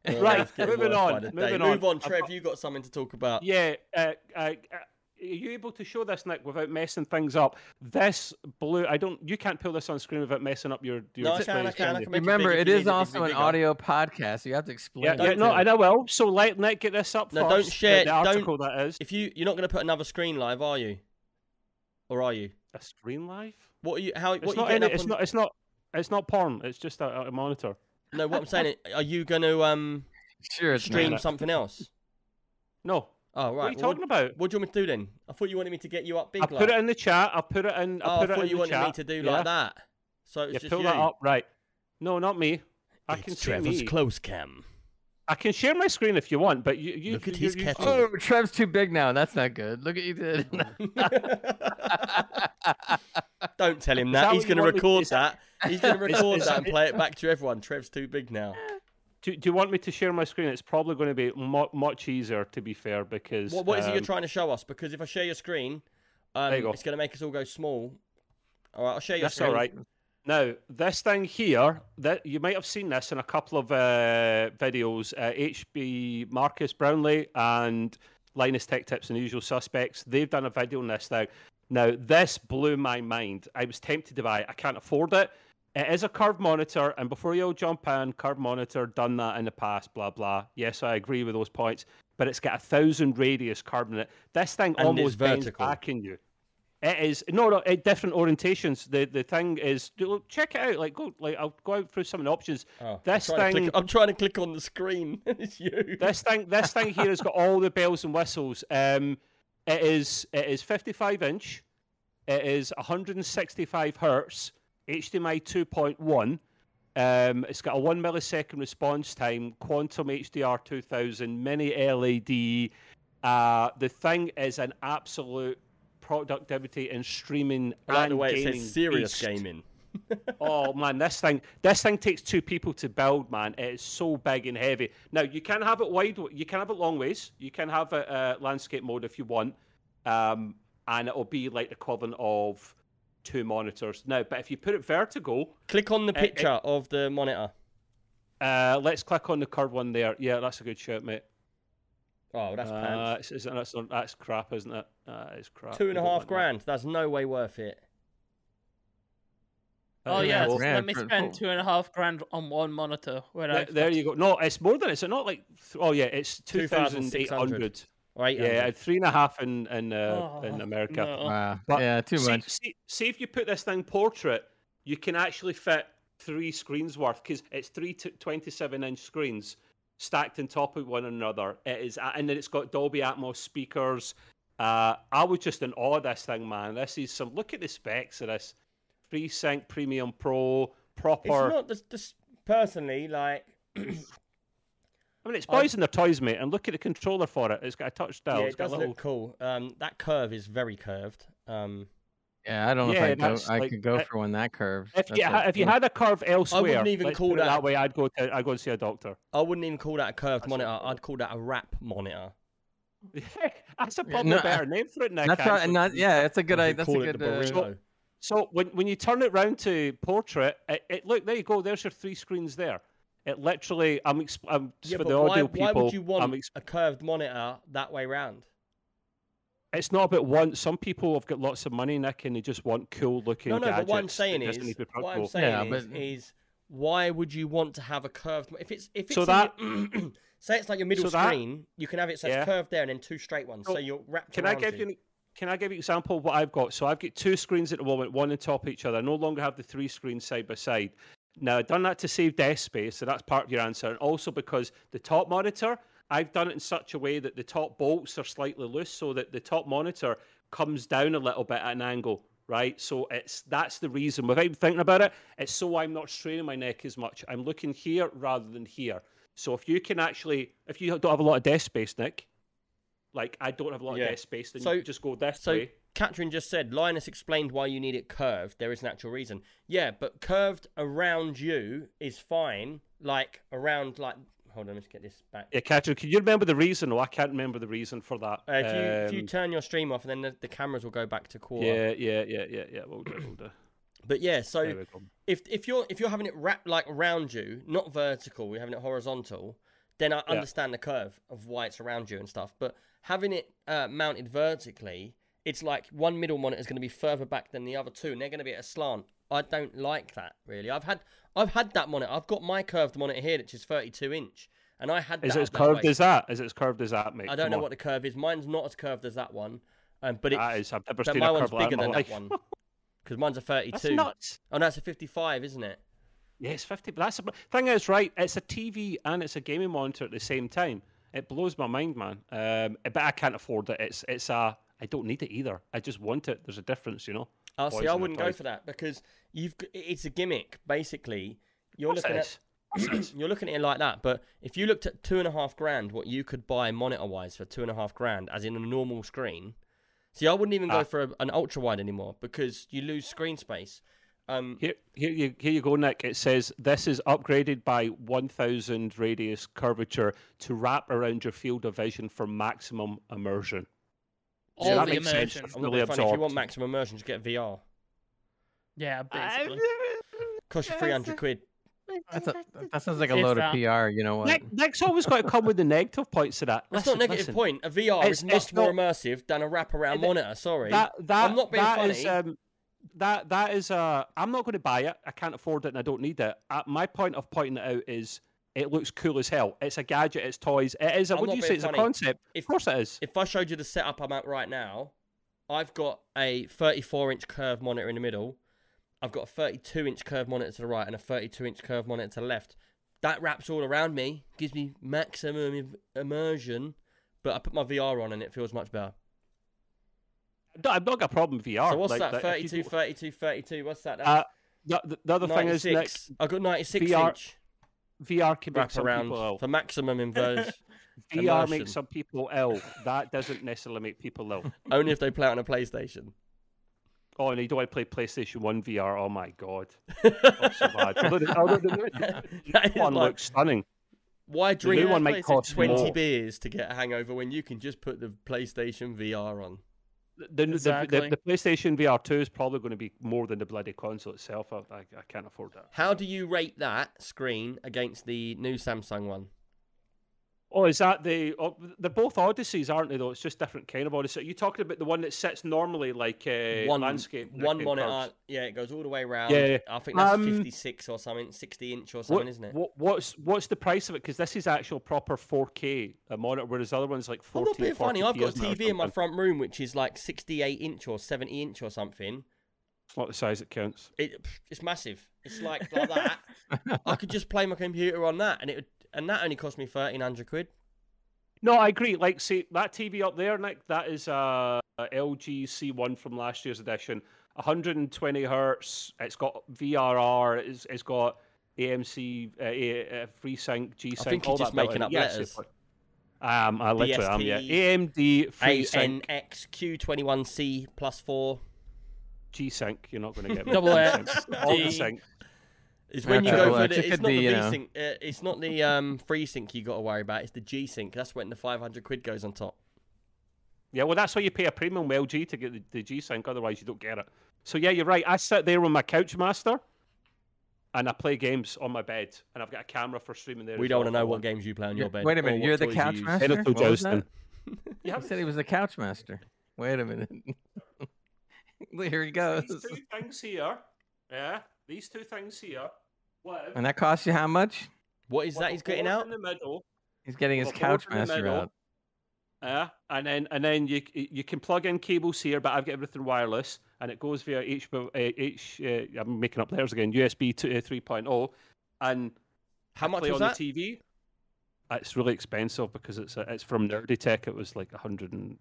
God. Right, moving on. Trev, you got something to talk about. Yeah, are you able to show this, Nick, without messing things up? This blue, you can't pull this on screen without messing up your display. I can. Remember, it is also an audio podcast, so you have to explain it. Yeah, and I will. So let Nick get this up first. Don't share the article that is. If you're not going to put another screen live, are you? Or are you? A screen live? What are you? How? It's not. It's not porn. It's just a monitor. No, what I'm saying is, are you going to stream something else? No. Oh, right. What are you talking about? What do you want me to do then? I thought you wanted me to get you up big. I put it in the chat. I thought you wanted me to do like that. So it's just pull that up, right? No, not me. I can see Trevor's close cam. I can share my screen if you want, but you look at his kettle. Oh, Trev's too big now. That's not good. Look at you, dude. Don't tell him that. He's going to record that. He's going to record that and play it back to everyone. Trev's too big now. Do you want me to share my screen? It's probably going to be much easier, to be fair, because what is it you're trying to show us? Because if I share your screen, it's going to make us all go small. All right, I'll share your screen. That's all right. Now, this thing here, that you might have seen this in a couple of videos, HB Marcus Brownlee and Linus Tech Tips and Usual Suspects, they've done a video on this thing. Now, this blew my mind. I was tempted to buy it. I can't afford it. It is a curved monitor, and before you all jump in, curved monitor, done that in the past, blah, blah. Yes, I agree with those points, but it's got 1,000 radius curved in it. This thing and almost bends back in you. It is no different orientations. The thing is, check it out. I'll go out through some of the options. Oh, I'm trying to click on the screen. It's you. This thing here has got all the bells and whistles. It is 55 inch. It is 165 hertz. HDMI 2.1. It's got a 1 millisecond response time. Quantum HDR 2000. Mini LED. The thing is an absolute productivity and streaming and way gaming. It says serious beast. Gaming. Oh man, this thing takes two people to build, man. It is so big and heavy. Now you can have it wide, you can have it long ways, you can have it landscape mode if you want, and it'll be like the equivalent of two monitors. Now, but if you put it vertical, click on the picture of the monitor. Let's click on the curved one there. Yeah, that's a good shout, mate. Oh, that's pants. That's crap, isn't it? It's crap. $2,500. That's no way worth it. Oh yeah, let me spend $2,500 on one monitor. There you go. No, it's more than it's not like. Oh yeah, it's 2,800. Right? Yeah, 3.5 in America. No. But yeah, too much. See if you put this thing portrait, you can actually fit 3 screens worth, because it's 3 27-inch screens stacked on top of one another. It is, and then it's got Dolby Atmos speakers. I was just in awe of this thing, man. This is some. Look at the specs of this. FreeSync Premium Pro, proper. It's not just personally like. I mean, it's boys and their toys, mate. And look at the controller for it. It's got a touch dial. Yeah, it does look cool. That curve is very curved. Yeah, I don't know if I could go for one that curved. If you had a curve elsewhere, I wouldn't even call that way. I'd go and see a doctor. I wouldn't even call that a curved monitor. I'd call that a wrap monitor. Yeah, that's a probably better name for it, Nick. That's a good idea. So when you turn it round to portrait, look, there you go. There's your 3 screens there. It literally, for the audio people. Why would you want a curved monitor that way round? It's not about want. Some people have got lots of money, Nick, and they just want cool looking gadgets. But what I'm saying is, why would you want to have a curved? Say it's like your middle screen, you can have it so it's curved there and then 2 straight ones. So you're wrapped. Can I give you an example of what I've got? So I've got 2 screens at the moment, one on top of each other. I no longer have the 3 screens side by side. Now, I've done that to save desk space, so that's part of your answer. And also because the top monitor, I've done it in such a way that the top bolts are slightly loose so that the top monitor comes down a little bit at an angle, right? So that's the reason. Without even thinking about it, it's so I'm not straining my neck as much. I'm looking here rather than here. So if you can actually, if you don't have a lot of desk space, Nick, like I don't have a lot of desk space, then you just go this way. Catherine just said, Linus explained why you need it curved. There is an actual reason. Yeah, but curved around you is fine. Hold on, let's get this back. Yeah, Catherine, can you remember the reason? Oh, I can't remember the reason for that. If you turn your stream off, then the cameras will go back to quarter. Yeah. We'll do. But yeah, so if you're having it wrapped like around you, not vertical, we're having it horizontal, then I understand the curve of why it's around you and stuff. But having it mounted vertically, it's like one middle monitor is going to be further back than the other two, and they're going to be at a slant. I don't like that, really. I've had that monitor. I've got my curved monitor here, which is 32-inch, and I had that. Is it as curved as that? Is it as curved as that, mate? I don't know what the curve is. Mine's not as curved as that one, but it's my one's bigger than that one. Because mine's a 32. That's nuts. Oh, no, it's a 55, isn't it? Yeah, it's 50. But that's the thing is, right, it's a TV and it's a gaming monitor at the same time. It blows my mind, man. But I can't afford it. I don't need it either. I just want it. There's a difference, you know. Oh, see, I wouldn't go for that because it's a gimmick, basically. You're looking at it like that, but if you looked at $2,500, what you could buy monitor-wise for $2,500, as in a normal screen... See, I wouldn't even go for an ultra-wide anymore because you lose screen space. Here you go, Nick. It says, this is upgraded by 1,000 radius curvature to wrap around your field of vision for maximum immersion. All the immersion. If you want maximum immersion, just get VR. Yeah, basically. Cost you 300 quid. That sounds like a load of PR, you know what? Nick's always got to come with the negative points to that. That's not a negative point. A VR is much more immersive than a wraparound monitor. Sorry. I'm not being funny. I'm not going to buy it. I can't afford it and I don't need it. My point of pointing it out is it looks cool as hell. It's a gadget. It's toys. It is. Would you say it's a concept? Of course it is. If I showed you the setup I'm at right now, I've got a 34-inch curved monitor in the middle. I've got a 32-inch curved monitor to the right and a 32-inch curved monitor to the left. That wraps all around me, gives me maximum immersion, but I put my VR on and it feels much better. No, I've not got a problem with VR. So what's that? 32, 32, 32. What's that? The other thing is, Nick, I've got 96-inch. VR can make some people ill. For maximum inversion. VR makes some people ill. That doesn't necessarily make people ill. Only if they play it on a PlayStation. Oh, and you don't want to play PlayStation 1 VR. Oh, my God. That's so bad. That one looks stunning. Why drink the new one might cost 20 more. Beers to get a hangover when you can just put the PlayStation VR on? The PlayStation VR 2 is probably going to be more than the bloody console itself. I can't afford that. How do you rate that screen against the new Samsung one? Oh, is that the... Oh, they're both Odysseys, aren't they, though? It's just different kind of Odyssey. Are you talking about the one that sits normally like a landscape? One monitor. Yeah, it goes all the way around. Yeah. I think that's 56 or something, 60-inch or something, isn't it? What's the price of it? Because this is actual proper 4K monitor, whereas the other one's like 40. I'm not being funny. I've got a TV in my front room, which is like 68-inch or 70-inch or something. Not the size that counts. It's massive. It's like that. I could just play my computer on that, and it would... And that only cost me 1,300 quid. No, I agree. Like, see, that TV up there, Nick, that is a LG C1 from last year's edition. 120 hertz. It's got VRR. It's got AMC, FreeSync, G-Sync. I think you're just making up letters. I literally am, yeah. AMD, FreeSync. ANX, Q21C, +4. G-Sync. You're not going to get me. Double X. All the sync. It's when you go for the, it's not the V-Sync, it's not the free sync you got to worry about. It's the G-Sync. That's when the 500 quid goes on top. Yeah, well, that's why you pay a premium with LG to get the G-Sync. Otherwise, you don't get it. So yeah, you're right. I sit there with my couch master, and I play games on my bed, and I've got a camera for streaming there. We don't want to know what games you play on your bed. Wait a minute, you're the couch master. You said he was the couch master. Wait a minute. Here he goes. These two things here. Yeah, these two things here. What? And that costs you how much? What is that he's getting out? In the middle. He's getting his couch master out. Yeah, and then you can plug in cables here, but I've got everything wireless, and it goes via I'm making up letters again. USB 3.0, and how much was that? The TV. It's really expensive because it's from Nerdy Tech. It was like £160 or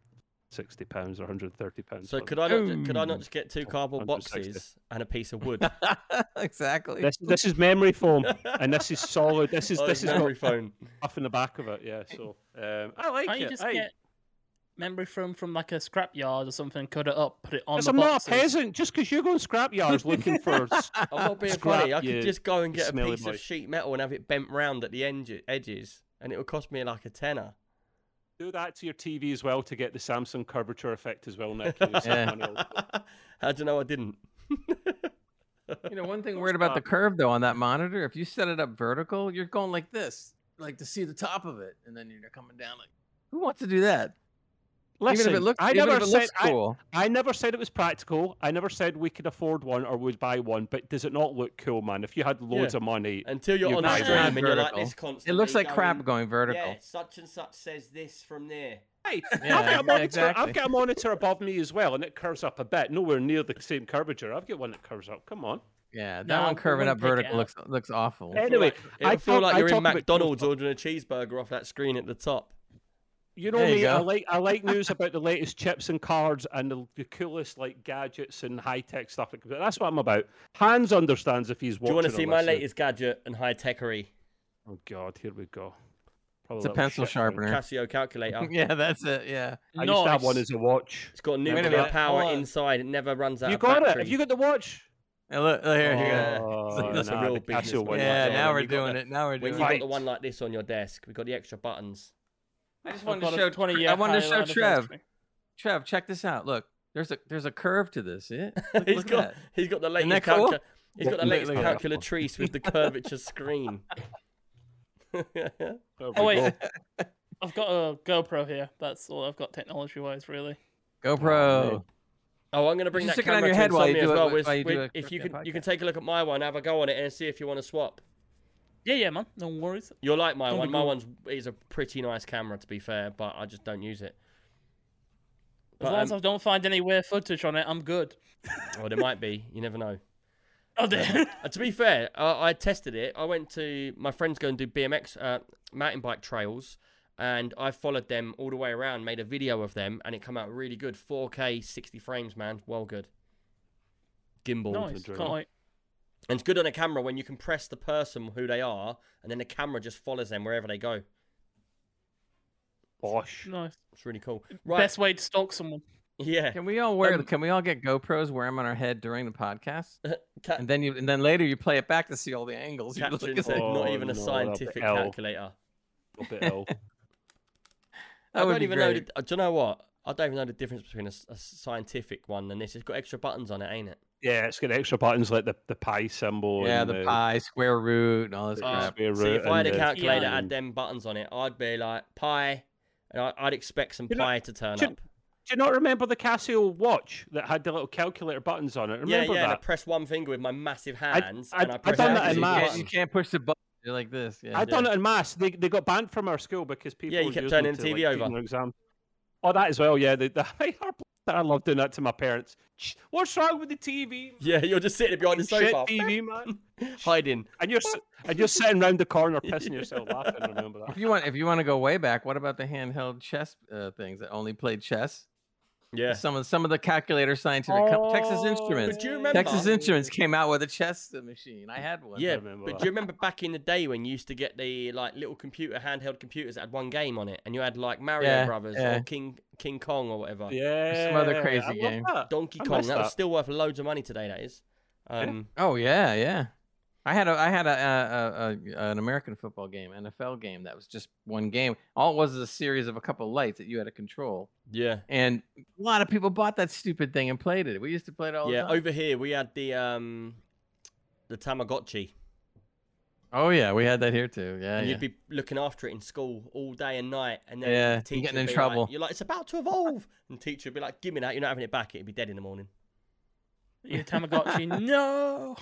£130. So could I not just get two cardboard boxes and a piece of wood? Exactly. This is memory foam, and this is solid. This is memory foam off in the back of it. Yeah. So I like it. You just get memory foam from like a scrapyard or something, cut it up, put it on. I'm not a peasant. Just because you go in scrapyards looking for, I'm not being funny. I could just go and get a piece of sheet metal and have it bent round at the edges, and it would cost me like a tenner. Do that to your TV as well to get the Samsung curvature effect as well, Nick. How do you know I didn't? You know, one thing weird about the curve, though, on that monitor, if you set it up vertical, you're going like this, like to see the top of it, and then you're coming down like, who wants to do that? Listen, I never said cool. I never said it was practical. I never said we could afford one or would buy one. But does it not look cool, man? If you had loads of money, until you're on stream and you're like this constantly, it looks like crap going vertical. Yeah, such and such says this from there. Hey, yeah, I've got a monitor above me as well, and it curves up a bit. Nowhere near the same curvature. I've got one that curves up. Come on. Yeah, that one curving up vertical looks awful. Anyway, I feel like you're in McDonald's ordering a cheeseburger off that screen at the top. You know me, I like news about the latest chips and cards and the coolest like gadgets and high-tech stuff. That's what I'm about. Hans understands if he's watching. Do you want to see my latest gadget and high-techery? Oh, God, here we go. Probably it's a pencil sharpener. Casio calculator. Yeah, that's it, yeah. I used that one as a watch. It's got nuclear power inside. It never runs out of battery. You got it? Have you got the watch? That's a real business one. Yeah, now we're doing it. When you've got the one like this on your desk, we've got the extra buttons. I just wanted to show Trev. Trev, check this out. Look, there's a curve to this. Yeah? He's got the latest calculatrice with the curvature screen. Oh wait, I've got a GoPro here. That's all I've got technology wise, really. GoPro. Oh, I'm gonna bring that camera to Insomnia as well. If you can take a look at my one, have a go on it, and see if you want to swap. Yeah, man. No worries. You'll like my one. My one's is a pretty nice camera, to be fair, but I just don't use it. But, as long as I don't find any weird footage on it, I'm good. Well, there might be. You never know. Oh, damn. To be fair, I tested it. I went to my friends go and do BMX mountain bike trails, and I followed them all the way around, made a video of them, and it came out really good. 4K, 60 frames, man. Well good. Gimbal. Nice. Can't wait. And it's good on a camera when you can press the person who they are, and then the camera just follows them wherever they go. Bosh. Nice. It's really cool. Right. Best way to stalk someone. Yeah. Can we all wear? Can we all get GoPros, wear them on our head during the podcast, and then later you play it back to see all the angles. Not even a scientific calculator. A bit L. Do you know what? I don't even know the difference between a scientific one and this. It's got extra buttons on it, ain't it? Yeah, it's got extra buttons like the pi symbol. Yeah, and the pi, square root, and all this crap. Square root. See, if I had a calculator and had them buttons on it, I'd be like pi, and I'd expect some pi to turn up. Do you not remember the Casio watch that had the little calculator buttons on it? Remember that? And I pressed one finger with my massive hands. I've done that in maths. You can't push the button like this. Yeah, I've done it in maths. They got banned from our school because people. Yeah, you kept turning the TV over. Oh, that as well. Yeah, I love doing that to my parents. What's wrong with the TV? Man? Yeah, you're just sitting behind the sofa. Shit TV, man. Hiding. And you're sitting round the corner pissing yourself laughing. Remember that. If you want to go way back, what about the handheld chess things that only played chess? Yeah, some of the calculator scientific Texas Instruments. But do you remember? Texas Instruments came out with a chess machine. I had one. Yeah, but do you remember back in the day when you used to get the like little handheld computers that had one game on it, and you had like Mario Brothers or King Kong or whatever. Yeah, some other crazy game. Donkey Kong. That was still worth loads of money today. That is. Oh yeah. I had an American football game, NFL game that was just one game. All it was a series of a couple of lights that you had to control. Yeah. And a lot of people bought that stupid thing and played it. We used to play it all the time. Yeah, over here we had the Tamagotchi. Oh yeah, we had that here too. Yeah. And you'd be looking after it in school all day and night, and then the teacher getting in trouble. Like, you're like, it's about to evolve, and the teacher would be like, give me that, you're not having it back, it'd be dead in the morning. Your Tamagotchi, no.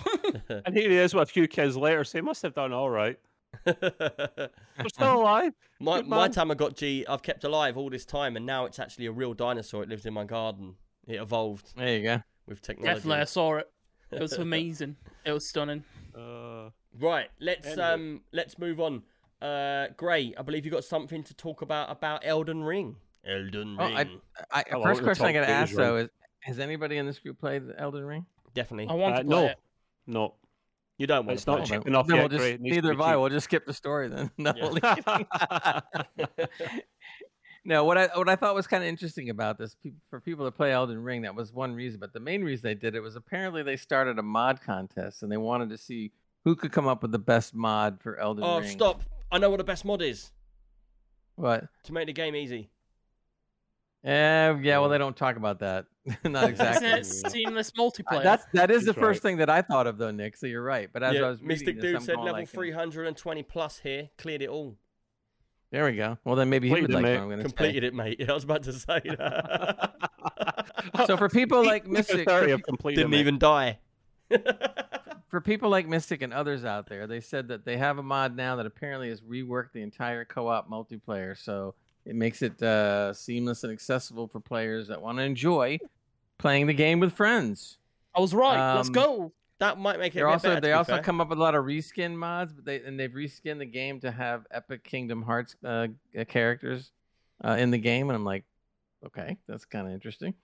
And here he is with a few kids later, so he must have done all right. We're still alive. My Tamagotchi, I've kept alive all this time, and now it's actually a real dinosaur. It lives in my garden. It evolved. There you go. With technology. Definitely, I saw it. It was amazing. It was stunning. Right, let's move on. Gray, I believe you got something to talk about Elden Ring. Elden Ring. First question I got to ask though is. Has anybody in this group played Elden Ring? Definitely. I want to play it. No. You don't want to play it. It's not cheap enough yet. Neither have I. We'll just skip the story then. No, no, what I thought was kind of interesting about this, for people to play Elden Ring, that was one reason. But the main reason they did it was apparently they started a mod contest, and they wanted to see who could come up with the best mod for Elden Ring. Oh, stop. I know what the best mod is. What? To make the game easy. Yeah, well, they don't talk about that. Not exactly. Isn't it seamless multiplayer? That is the first thing that I thought of, though, Nick. So you're right. But as I was reading Mystic Dude this, said level 320 plus here cleared it all. There we go. Well, then maybe he would like one. Completed it, mate. Yeah, I was about to say that. So for people like Mystic, didn't even die. For people like Mystic and others out there, they said that they have a mod now that apparently has reworked the entire co-op multiplayer. So. It makes it seamless and accessible for players that want to enjoy playing the game with friends. I was right. Let's go. That might make it better. They also come up with a lot of reskin mods, but they've reskinned the game to have epic Kingdom Hearts characters in the game. And I'm like, okay, that's kind of interesting.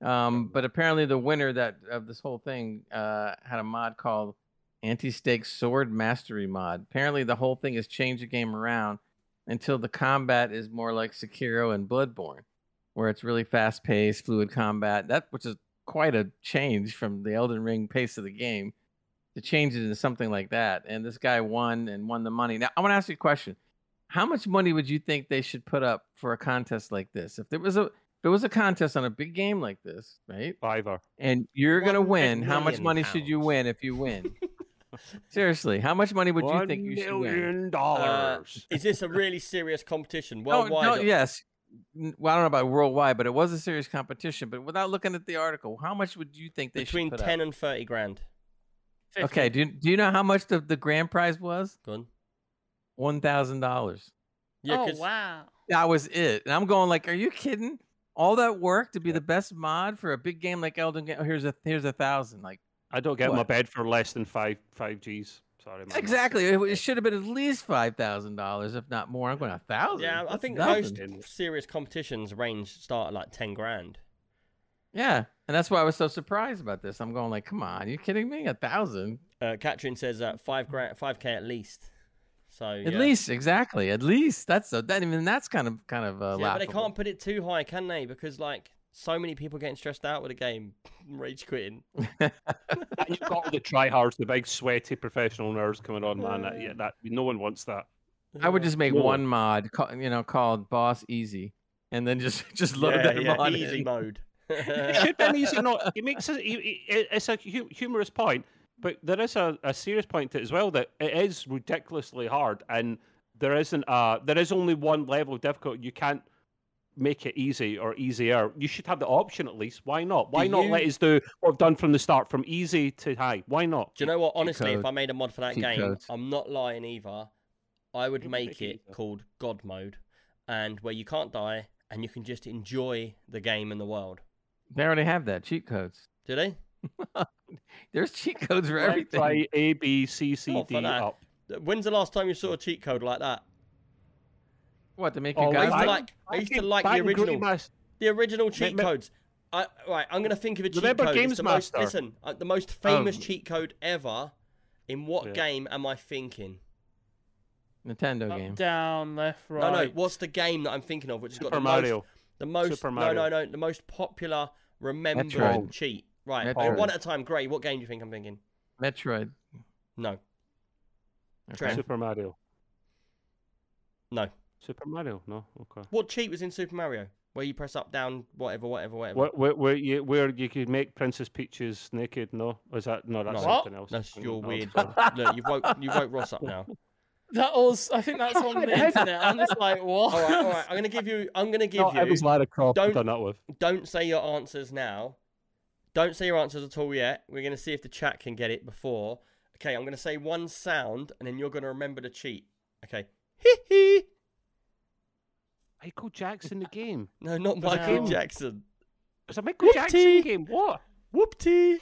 But apparently the winner of this whole thing had a mod called Anti-Stake Sword Mastery Mod. Apparently the whole thing has changed the game around until the combat is more like Sekiro and Bloodborne, where it's really fast-paced, fluid combat. That which is quite a change from the Elden Ring pace of the game, to change it into something like that. And this guy won the money. Now, I want to ask you a question: how much money would you think they should put up for a contest like this? If there was a contest on a big game like this, right? $5. And you're gonna win. How much money should you win if you win? Seriously, how much money would you think you should win? $1 million. Is this a really serious competition worldwide? No, yes. Well, I don't know about worldwide, but it was a serious competition. But without looking at the article, how much would you think they should put up? Between 10 and 30 grand. 50. Okay, do you know how much the grand prize was? Go on. $1,000. Yeah, oh, wow. That was it. And I'm going like, are you kidding? All that work to be the best mod for a big game like Elden Ring? Here's $1,000. Like, I don't get my bed for less than five G's. Sorry. Exactly. It should have been at least $5,000, if not more. I'm going $1,000. Yeah, I think most serious competitions range start at like 10 grand. Yeah, and that's why I was so surprised about this. I'm going like, come on, are you kidding me? $1,000. Katrin says 5 grand, $5K at least. So at least, exactly, at least that's kind of laughable. But they can't put it too high, can they? Because like. So many people getting stressed out with a game, rage quitting. And you've got all the tryhards, the big sweaty professional nerds coming on, man. That no one wants that. I would just make one mod, called Boss Easy, and then just load that mod. Easy mode. It should be an easy, no, it makes it, it's a humorous point, but there is a serious point to it as well, that it is ridiculously hard, and there isn't a, there is only one level of difficulty. You can't make it easy or easier. You should have the option at least. Why not? Why not let us do what we've done from the start, from easy to high? Why not? Do you know what? Honestly, if I made a mod for that game, I'm not lying either, I would make it called God Mode, and where you can't die and you can just enjoy the game and the world. They already have that, cheat codes. Do they? There's cheat codes for everything. Play A, B, C, C, D up. When's the last time you saw a cheat code like that? What, to make you guys? I used to like the original. The original cheat codes. Right, I'm going to think of a cheat code. Games Master. Listen, the most famous cheat code ever. In what game am I thinking? Nintendo up, game. Down, left, right. No, no. What's the game that I'm thinking of? Which has got the most popular remembered cheat. Right. One at a time. Gray, what game do you think I'm thinking? Metroid. No. Okay. Super Mario. No. Super Mario. No. Okay. What cheat was in Super Mario? Where you press up, down, whatever. Where you could make Princess Peaches naked? No. Is that no? That's something else. That's your weird. Look, you woke Ross up now. I think that's on the internet. I'm just like, what? All right. I'm gonna give you. It was Lara Croft. Don't say your answers now. Don't say your answers at all yet. We're gonna see if the chat can get it before. Okay, I'm gonna say one sound, and then you're gonna remember the cheat. Okay. Hee hee. Michael Jackson, the game. No, not Michael Jackson. It's a Michael Jackson game. What? Whoopty.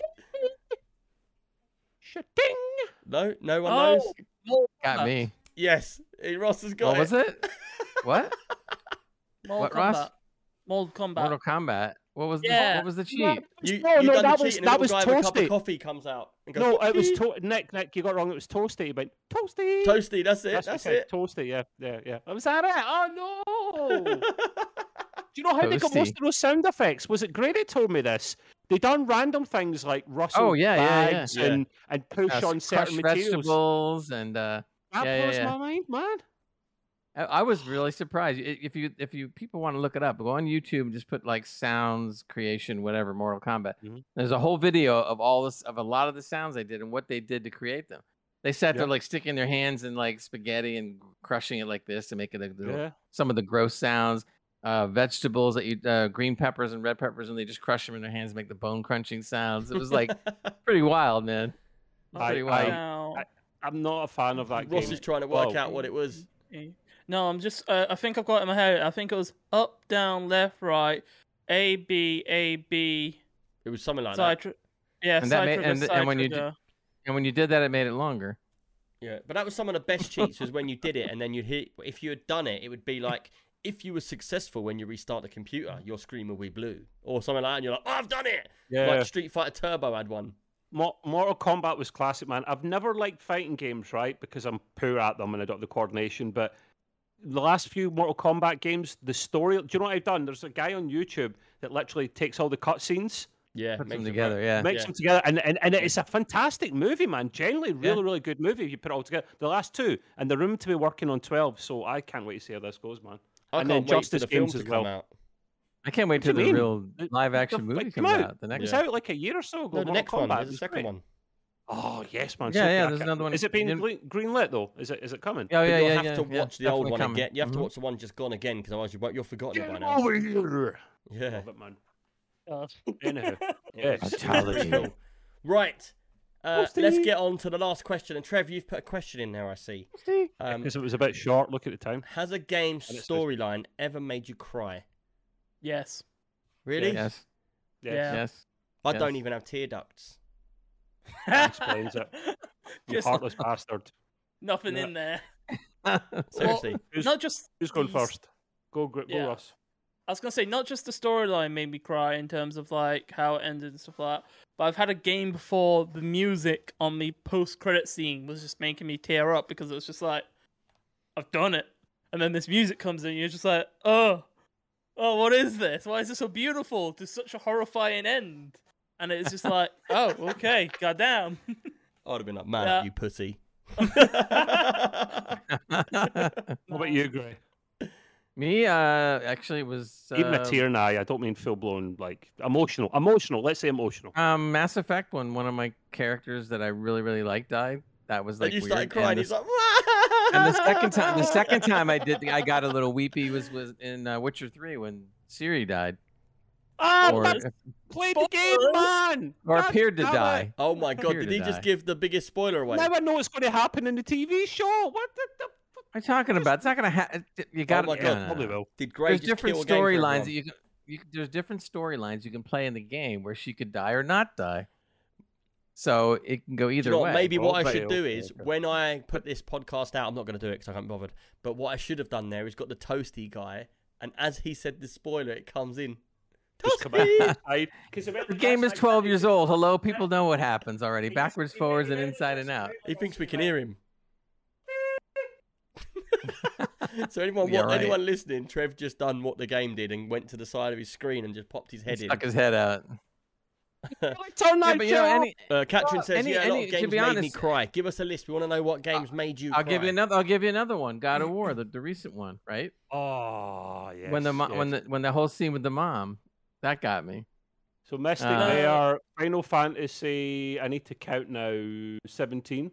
Shitting. No, no one knows. Got me. Yes, Ross has got it. What was it? What? What, Ross? Mortal Kombat. What was the cheat? That was toasty. A cup of coffee comes out. And goes, it was Nick. You got it wrong. It was toasty. You went toasty. Toasty. That's it. That's it. Toasty. Yeah. Was that it? Oh no! Do you know how they got most of those sound effects? Was it Grady told me this? They done random things like rustle bags and push on certain materials and that blows my mind, man. I was really surprised. If you people want to look it up, go on YouTube and just put like sounds creation, whatever, Mortal Kombat. Mm-hmm. There's a whole video of all this, of a lot of the sounds they did and what they did to create them. They sat there like sticking their hands in like spaghetti and crushing it like this to make it like some of the gross sounds. Vegetables that you green peppers and red peppers, and they just crush them in their hands and make the bone crunching sounds. It was like pretty wild, man. I'm not a fan of that game. Ross is trying to work out what it was. No, I'm just I think I've got it in my head. I think it was up, down, left, right, A, B, A, B. It was something like that. Yeah, and when you did that, it made it longer. Yeah, but that was some of the best cheats was when you did it, and then you'd hit. If you had done it, it would be like, if you were successful when you restart the computer, your screen will be blue or something like that. And you're like, oh, I've done it. Yeah. Like Street Fighter Turbo had one. Mortal Kombat was classic, man. I've never liked fighting games, right? Because I'm poor at them and I don't have the coordination. But the last few Mortal Kombat games, the story, do you know what I've done? There's a guy on YouTube that literally takes all the cutscenes. Yeah, puts them together. Makes them together. And it's a fantastic movie, man. Generally, really good movie if you put it all together. The last two, and the room to be working on 12. So I can't wait to see how this goes, man. And then Justice Games as well. I can't wait till the real live-action movie comes out. The next out like a year or so ago. No, the next one. There's the second one. Oh yes, man. Yeah. There's another one. Is it being greenlit though? Is it coming? Oh yeah. You'll have to watch the old one again. You have to watch the one just gone again because otherwise you've forgotten it by now. Yeah. Love it, man. Anyhow, yes. Right. Let's get on to the last question. And Trev, you've put a question in there, I see. Because it was a bit short. Look at the time. Has a game's storyline ever made you cry? Yes. Really? Yes. I don't even have tear ducts. That explains it. You heartless bastard. Nothing in there. Seriously. Who's going first? Go, Ross. I was going to say, not just the storyline made me cry in terms of like how it ended and stuff like that, but I've had a game before the music on the post-credit scene was just making me tear up because it was just like, I've done it. And then this music comes in and you're just like, oh, what is this? Why is this so beautiful to such a horrifying end? And it's just like, oh, okay, goddamn. I would have been like, man, you pussy. What about you, Gray? Me, actually, it was even a tear in the eye. I don't mean full blown, like emotional. Emotional. Let's say emotional. Mass Effect, when one of my characters that I really, really liked died, that was like. And you started crying. He's like. And the second time I did, I got a little weepy. Was in Witcher 3 when Ciri died. Play the game, man! Or appeared to die. Oh my god! Did he just give the biggest spoiler away? Now I know what's going to happen in the TV show. What the fuck are you talking about? It's not going to happen. You got. Oh my god! Probably will. There's different storylines that you can. There's different storylines you can play in the game where she could die or not die. So it can go either way. Maybe what I should do is, when I put this podcast out, I'm not going to do it because I can't be bothered. But what I should have done there is got the toasty guy, and as he said the spoiler, it comes in. The game is 12 years old. Hello, people know what happens already. Backwards, forwards, and inside and out. He thinks we can hear him. So anyone listening, Trev just done what the game did and went to the side of his screen and just popped his head in. Stuck his head out. Katrin says, "Yeah, a lot of games made me cry. Give us a list. We want to know what games made you cry." I'll give you another one. God of War, the recent one, right? Oh, yes. When the whole scene with the mom, that got me. So missing there, Final Fantasy. I need to count now. 17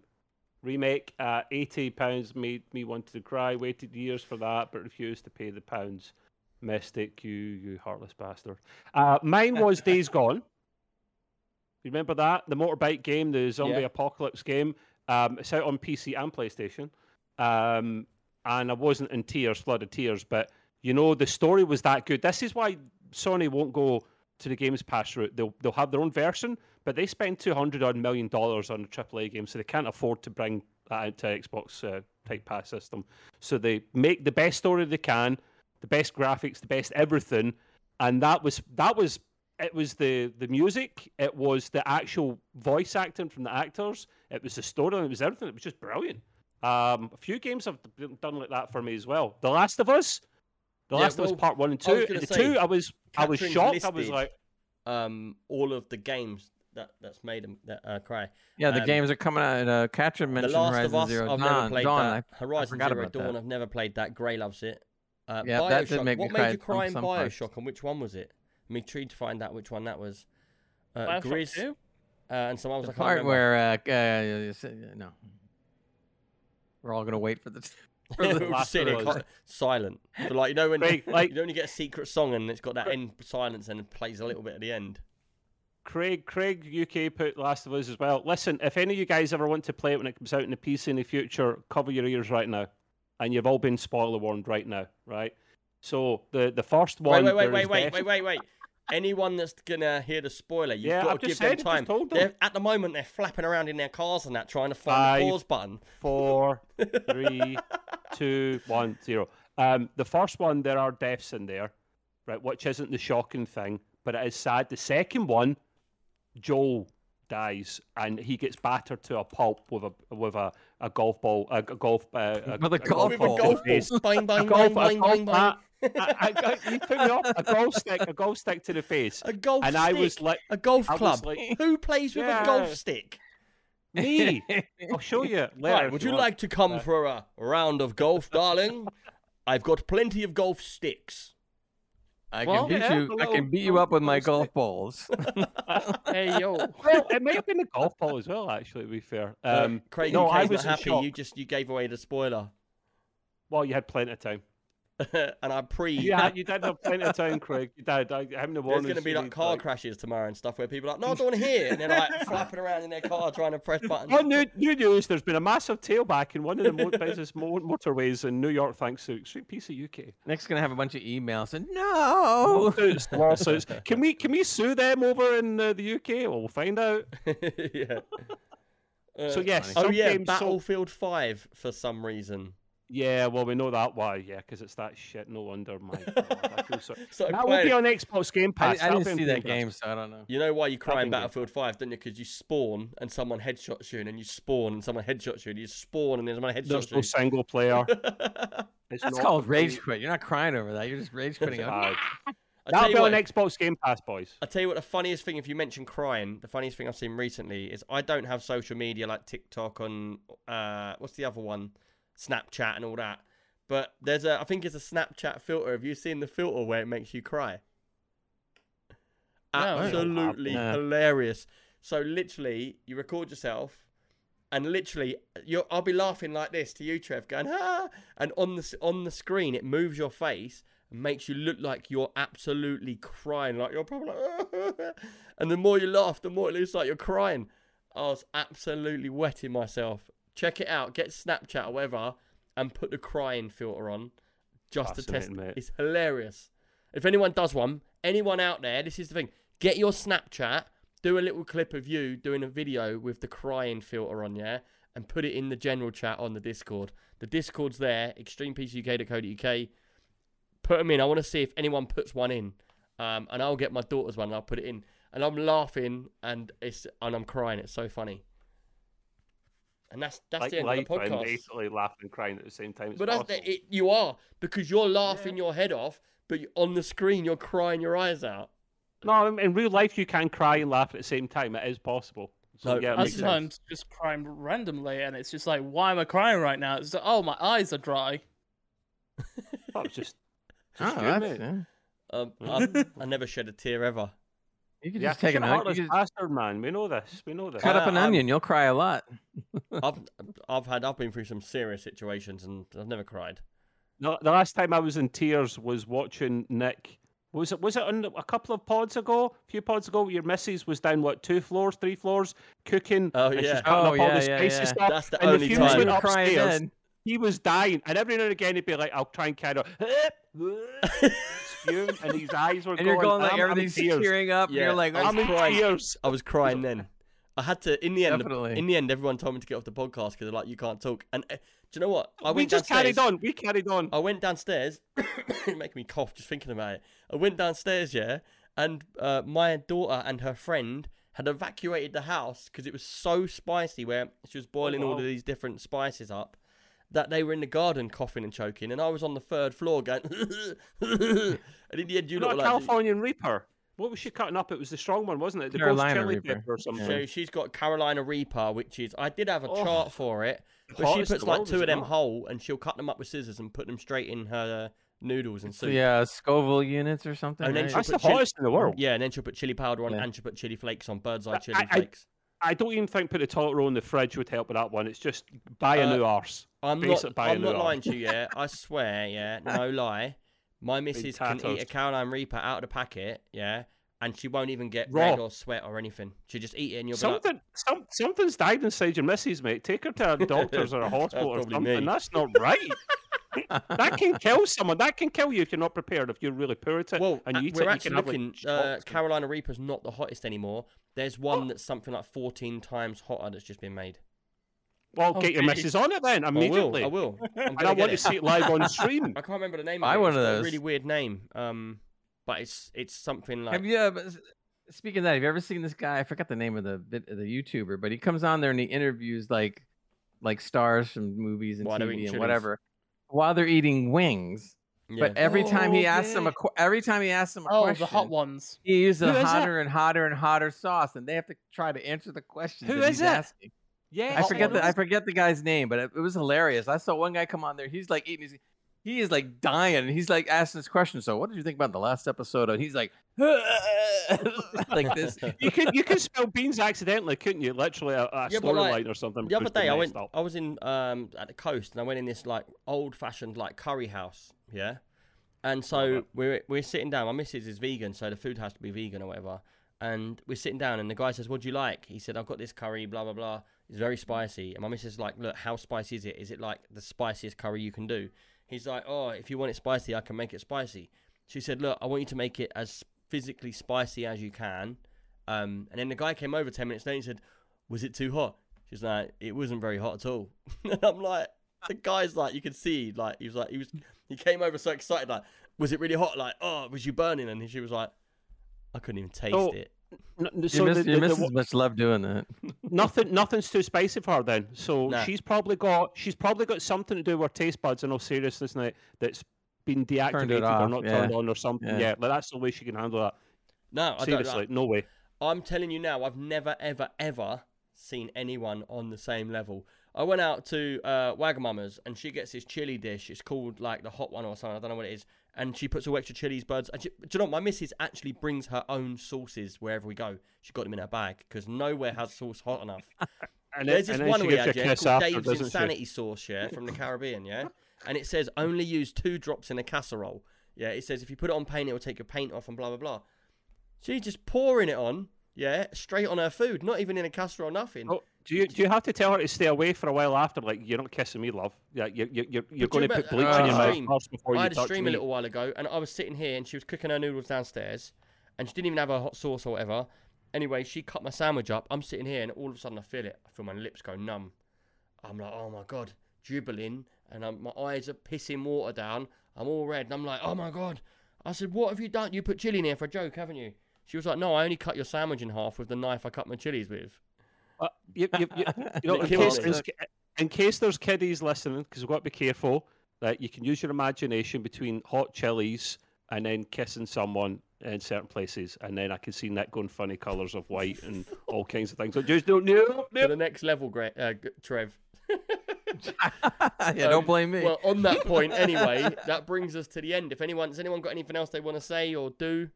remake at £80 made me want to cry. Waited years for that, but refused to pay the pounds. Mystic, you heartless bastard. Mine was Days Gone. You remember that? The motorbike game, the zombie apocalypse game. It's out on PC and PlayStation. And I wasn't in tears, flood of tears, but you know, the story was that good. This is why Sony won't go to the Games Pass route. They'll have their own version, but they spend $200-odd million on a AAA game, so they can't afford to bring that into Xbox type pass system. So they make the best story they can, the best graphics, the best everything, and that was. It was the music, it was the actual voice acting from the actors, it was the story, and it was everything. It was just brilliant. A few games have done like that for me as well. The Last of Us, The Last of Us Part 1 and 2. I was shocked. Listed, I was like... all of the games that's made them cry. Yeah, the games are coming out. Katrin mentioned Horizon Zero Dawn. I've never played that. Gray loves it. Yeah, Bioshock. That did make me cry. What made you cry in Bioshock, and which one was it? I'm intrigued to find out which one that was. Grizz. And someone was like, part where no, we're all gonna wait for the silent. But like, you know, when like, you only get a secret song and it's got that end silence and it plays a little bit at the end. Craig UK put Last of Us as well. Listen, if any of you guys ever want to play it when it comes out in the PC in the future, cover your ears right now, and you've all been spoiler warned right now, right? So the first one. Wait. Anyone that's gonna hear the spoiler, you've got to give them time. At the moment, they're flapping around in their cars and that, trying to find the pause button. 5, 4, 3, 2, 1, 0. The first one, there are deaths in there, right? Which isn't the shocking thing, but it is sad. The second one, Joel dies and he gets battered to a pulp with a golf ball, a golf ball. You put me off. A golf stick to the face. A golf club. Who plays with a golf stick? Me. I'll show you later. Right, would you like to come for a round of golf, darling? I've got plenty of golf sticks. I can beat you up with my golf balls. Hey yo! Well, it may have been a golf ball as well. Actually, to be fair. Craig, no, I was happy. You gave away the spoiler. Well, you had plenty of time. And I you did have plenty of time, Craig. You did. There's going to be like car crashes tomorrow and stuff where people are like, no, I don't want to hear. And they're like flapping around in their car trying to press buttons. Well, new news, there's been a massive tailback in one of the motorways in New York, thanks to Extreme PC UK. Nick's going to have a bunch of emails and lawsuits. Can we sue them over in the UK? Well, we'll find out. Yeah. So, yes. Oh, yeah, Battlefield 5 for some reason. Yeah, well, we know that why. Yeah, because it's that shit. No wonder, my God. I feel so that would be on Xbox Game Pass. I didn't see that game, so I don't know. You know why you cry in Battlefield 5, don't you? Because you spawn and someone headshots you, and then you spawn and someone headshots you, and you spawn and then someone headshots you. There's no single player. That's called rage quit. You're not crying over that. You're just rage quitting. That'll be on Xbox Game Pass, boys. I tell you what, the funniest thing, if you mention crying, the funniest thing I've seen recently is I don't have social media like TikTok and what's the other one? Snapchat and all that, But there's a, I think it's a Snapchat filter. Have you seen the filter where it makes you cry? No, absolutely hilarious. So literally, you record yourself, and literally, I'll be laughing like this to you, Trev, going ah, and on the screen, it moves your face and makes you look like you're absolutely crying, like you're probably like, ah. And the more you laugh, the more it looks like you're crying. I was absolutely wetting myself. Check it out. Get Snapchat or whatever, and put the crying filter on, just to test it, mate. It's hilarious. If anyone does one, anyone out there, this is the thing. Get your Snapchat. Do a little clip of you doing a video with the crying filter on, yeah? And put it in the general chat on the Discord. The Discord's there, extremepcuk.co.uk. Put them in. I want to see if anyone puts one in. And I'll get my daughter's one and I'll put it in. And I'm laughing and I'm crying. It's so funny. And that's like the end of the podcast. Basically laughing and crying at the same time. But that's you are, because you're laughing your head off, but on the screen you're crying your eyes out. No, in real life you can cry and laugh at the same time. It is possible. So, no, yeah, sometimes just crying randomly, and it's just like, why am I crying right now? It's like, oh, my eyes are dry. That was just good, mate. I never shed a tear ever. You can just take an heartless bastard, man. We know this. We know this. Cut up an onion, you'll cry a lot. I've been through some serious situations, and I've never cried. No, the last time I was in tears was watching Nick. Was it on a couple of pods ago? A few pods ago, your missus was down, what, 2 floors, 3 floors, cooking. Oh, and she's cutting up all this crazy stuff. That's the only time. Went upstairs, he was dying. And every now and again, he'd be like, I'll try and carry on. Spume, and his eyes were going. And you're going like, everything's tearing up. Yeah. And you're like, I'm in tears. I was crying then. I had to, in the end, everyone told me to get off the podcast because they're like, you can't talk. And do you know what? We carried on. I went downstairs. It made me cough just thinking about it. I went downstairs, and my daughter and her friend had evacuated the house because it was so spicy, where she was boiling all of these different spices up, that they were in the garden coughing and choking, and I was on the 3rd floor going, and in the end, you look like a California Reaper. What was she cutting up? It was the strong one, wasn't it? The Carolina Reaper or something. So she's got Carolina Reaper, which is... I did have a chart for it, but she puts like 2 of them whole, and she'll cut them up with scissors and put them straight in her noodles and soup. Yeah, Scoville units or something. And then that's the hottest in the world. Yeah, and then she'll put chili powder on, and she'll put chili flakes on, bird's eye chili flakes. I don't even think put a toilet roll in the fridge would help with that one. It's just buy a new arse. I'm not lying to you, I swear, no lie. My missus can eat a Carolina Reaper out of the packet, and she won't even get red or sweat or anything. She'll just eat it and you'll be like... Something's died inside your missus, mate. Take her to a doctor's or a hospital or something. Me. That's not right. That can kill someone. That can kill you if you're not prepared, if you're really poor at it. Well, and Carolina Reaper's not the hottest anymore. There's one that's something like 14 times hotter that's just been made. Well, get your missus on it then, immediately. I will. I want to see it live on stream. I can't remember the name of it. It's a really weird name. But it's something like... Speaking of that, have you ever seen this guy? I forgot the name of the YouTuber, but he comes on there and he interviews like stars from movies and TV and whatever while they're eating wings. Yeah. But every time he asks them a question, the hot ones, he uses a hotter and hotter and hotter sauce, and they have to try to answer the question. Who is it? Yeah, I forget the guy's name, but it was hilarious. I saw one guy come on there. He's like eating. He is like dying, and he's like asking this question. So, what did you think about the last episode? And he's like, like this. You could spell beans accidentally, couldn't you? Literally a storyline or something. The other day, I was in at the coast, and I went in this like old fashioned like curry house. Yeah, and so we're sitting down. My missus is vegan, so the food has to be vegan or whatever. And we're sitting down, and the guy says, "What do you like?" He said, "I've got this curry, blah blah blah. It's very spicy." And my missus is like, "Look, how spicy is it? Is it like the spiciest curry you can do?" He's like, "Oh, if you want it spicy, I can make it spicy." She said, "Look, I want you to make it as physically spicy as you can." And then the guy came over 10 minutes later and said, "Was it too hot?" She's like, "It wasn't very hot at all." And I'm like, the guy's like, you could see, like, he came over so excited, like, "Was it really hot? Like, oh, was you burning?" And she was like, "I couldn't even taste it." Your missus must love doing that. Nothing's too spicy for her then. So she's probably got something to do with her taste buds, in all seriousness, that's been deactivated or not turned on or something. Yeah, but that's the way she can handle that. No, seriously, no way. I'm telling you now, I've never ever seen anyone on the same level. I went out to Wagamama's, and she gets this chili dish. It's called, like, the hot one or something. I don't know what it is. And she puts all extra chilies, buds. And she, do you know, my missus actually brings her own sauces wherever we go. She's got them in her bag, because nowhere has sauce hot enough. And there's this one we had, yeah, called Dave's Insanity Sauce, yeah, from the Caribbean, yeah? And it says, only use 2 drops in a casserole. Yeah, it says, if you put it on paint, it'll take your paint off and blah, blah, blah. She's just pouring it on, yeah, straight on her food, not even in a casserole, nothing. Oh. Do you have to tell her to stay away for a while after? Like, you're not kissing me, love. Yeah, you're going to put bleach in your mouth first before you touch me. I had a stream a little while ago, and I was sitting here, and she was cooking her noodles downstairs, and she didn't even have her hot sauce or whatever. Anyway, she cut my sandwich up. I'm sitting here, and all of a sudden I feel it. I feel my lips go numb. I'm like, oh my god, dribbling, and my eyes are pissing water down. I'm all red, and I'm like, oh my god. I said, what have you done? You put chili in here for a joke, haven't you? She was like, no, I only cut your sandwich in half with the knife I cut my chilies with. In case there's kiddies listening, because we've got to be careful that you can use your imagination between hot chilies and then kissing someone in certain places, and then I can see Nick going funny colours of white and all kinds of things. So just don't to the next level, Trev. Yeah, don't blame me. Well, on that point, anyway, that brings us to the end. If anyone has got anything else they want to say or do?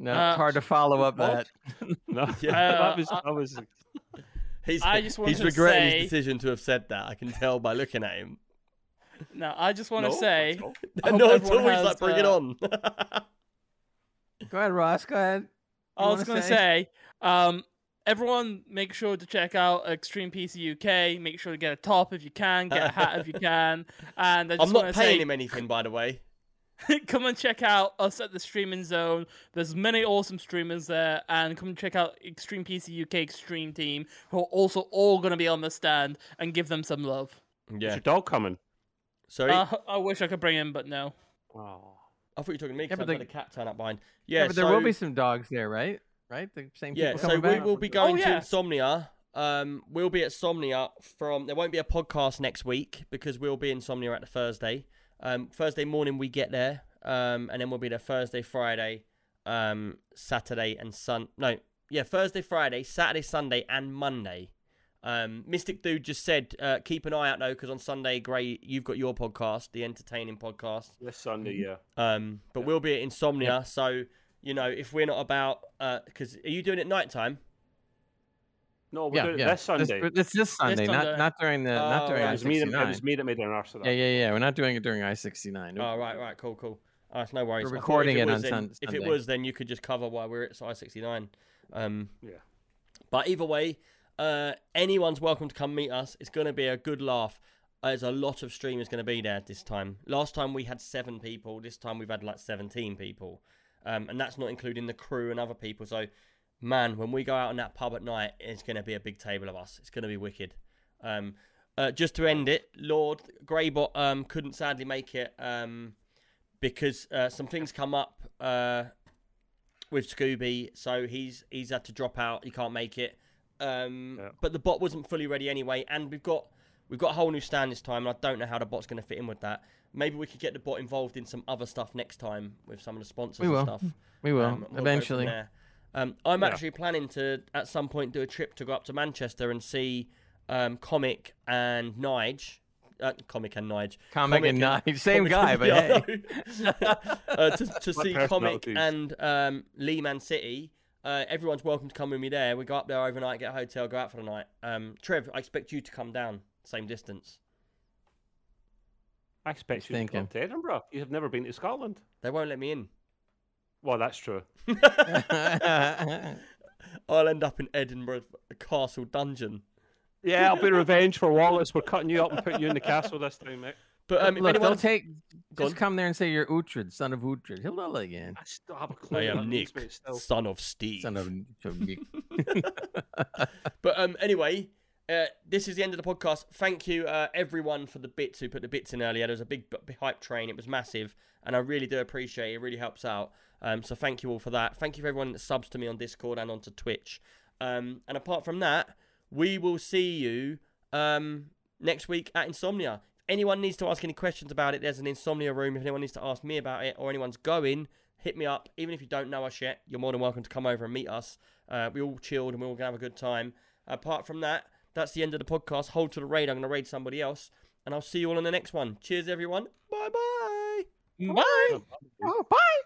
No, it's hard to follow up that. No, yeah, I was. He's regretting his decision to have said that. I can tell by looking at him. No, I just want to say. No, it's always like, bring it on. Go ahead, Ross. Go ahead. I was going to say, everyone, make sure to check out Extreme PC UK. Make sure to get a top if you can, get a hat if you can. And I'm not paying him anything, by the way. Come and check out us at the Streaming Zone. There's many awesome streamers there, and come and check out Extreme PC UK Extreme Team, who are also all going to be on the stand, and give them some love. Yeah. Is your dog coming? Sorry? I wish I could bring him, but no. Oh. I thought you were talking to me, because I've got a cat turn up behind. Yeah, but there will be some dogs there, right? Right? The same people coming back? Yeah, so we will be going to Insomnia. We'll be at Somnia from... There won't be a podcast next week, because we'll be in Somnia at the Thursday. Thursday morning we get there, and then we'll be there Thursday, Friday, Saturday and Thursday, Friday, Saturday, Sunday and Monday. Mystic Dude just said, keep an eye out though, because on Sunday, Gray, you've got your podcast, the entertaining podcast. This Sunday, yeah. But we'll be at Insomnia, so you know if we're not about, because are you doing it nighttime? No, we're doing it this Sunday. It's this Sunday, not during the I-69. It was me that made an arse of that. Yeah. We're not doing it during I-69. Oh, right, cool. All right, no worries. We're recording it on Sunday. If it was, then you could just cover while we're at I-69. Yeah. But either way, anyone's welcome to come meet us. It's going to be a good laugh. There's a lot of streamers going to be there this time. Last time we had 7 people. This time we've had like 17 people. And that's not including the crew and other people. So... man, when we go out in that pub at night, it's going to be a big table of us. It's going to be wicked. Just to end it, Lord Greybot couldn't sadly make it because some things come up with Scooby, so he's had to drop out. He can't make it. But the bot wasn't fully ready anyway, and we've got a whole new stand this time, and I don't know how the bot's going to fit in with that. Maybe we could get the bot involved in some other stuff next time with some of the sponsors and stuff. We will eventually. I'm actually planning to, at some point, do a trip to go up to Manchester and see Comic and Nige. Same guy, but hey. To see Comic and Lee Man City. Everyone's welcome to come with me there. We go up there overnight, get a hotel, go out for the night. Trev, I expect you to come down, same distance. I expect you to come to Edinburgh. You have never been to Scotland. They won't let me in. Well, that's true. I'll end up in Edinburgh Castle dungeon. Yeah, it'll be revenge for Wallace. We're cutting you up and putting you in the castle this time, mate. But look, anyone... just come there and say you're Uhtred, son of Uhtred. He'll not let you in. I am Nick, son of Steve. But anyway, this is the end of the podcast. Thank you, everyone, for the bits who put the bits in earlier. There was a big hype train. It was massive, and I really do appreciate it. It really helps out. So thank you all for that. Thank you for everyone that subs to me on Discord and onto Twitch. And apart from that, we will see you next week at Insomnia. If anyone needs to ask any questions about it, there's an Insomnia room. If anyone needs to ask me about it or anyone's going, hit me up. Even if you don't know us yet, you're more than welcome to come over and meet us. We all chilled and we're all going to have a good time. Apart from that, That's the end of the podcast. Hold to the raid. I'm going to raid somebody else. And I'll see you all in the next one. Cheers, everyone. Bye-bye. Bye. Bye. Bye. Oh, bye.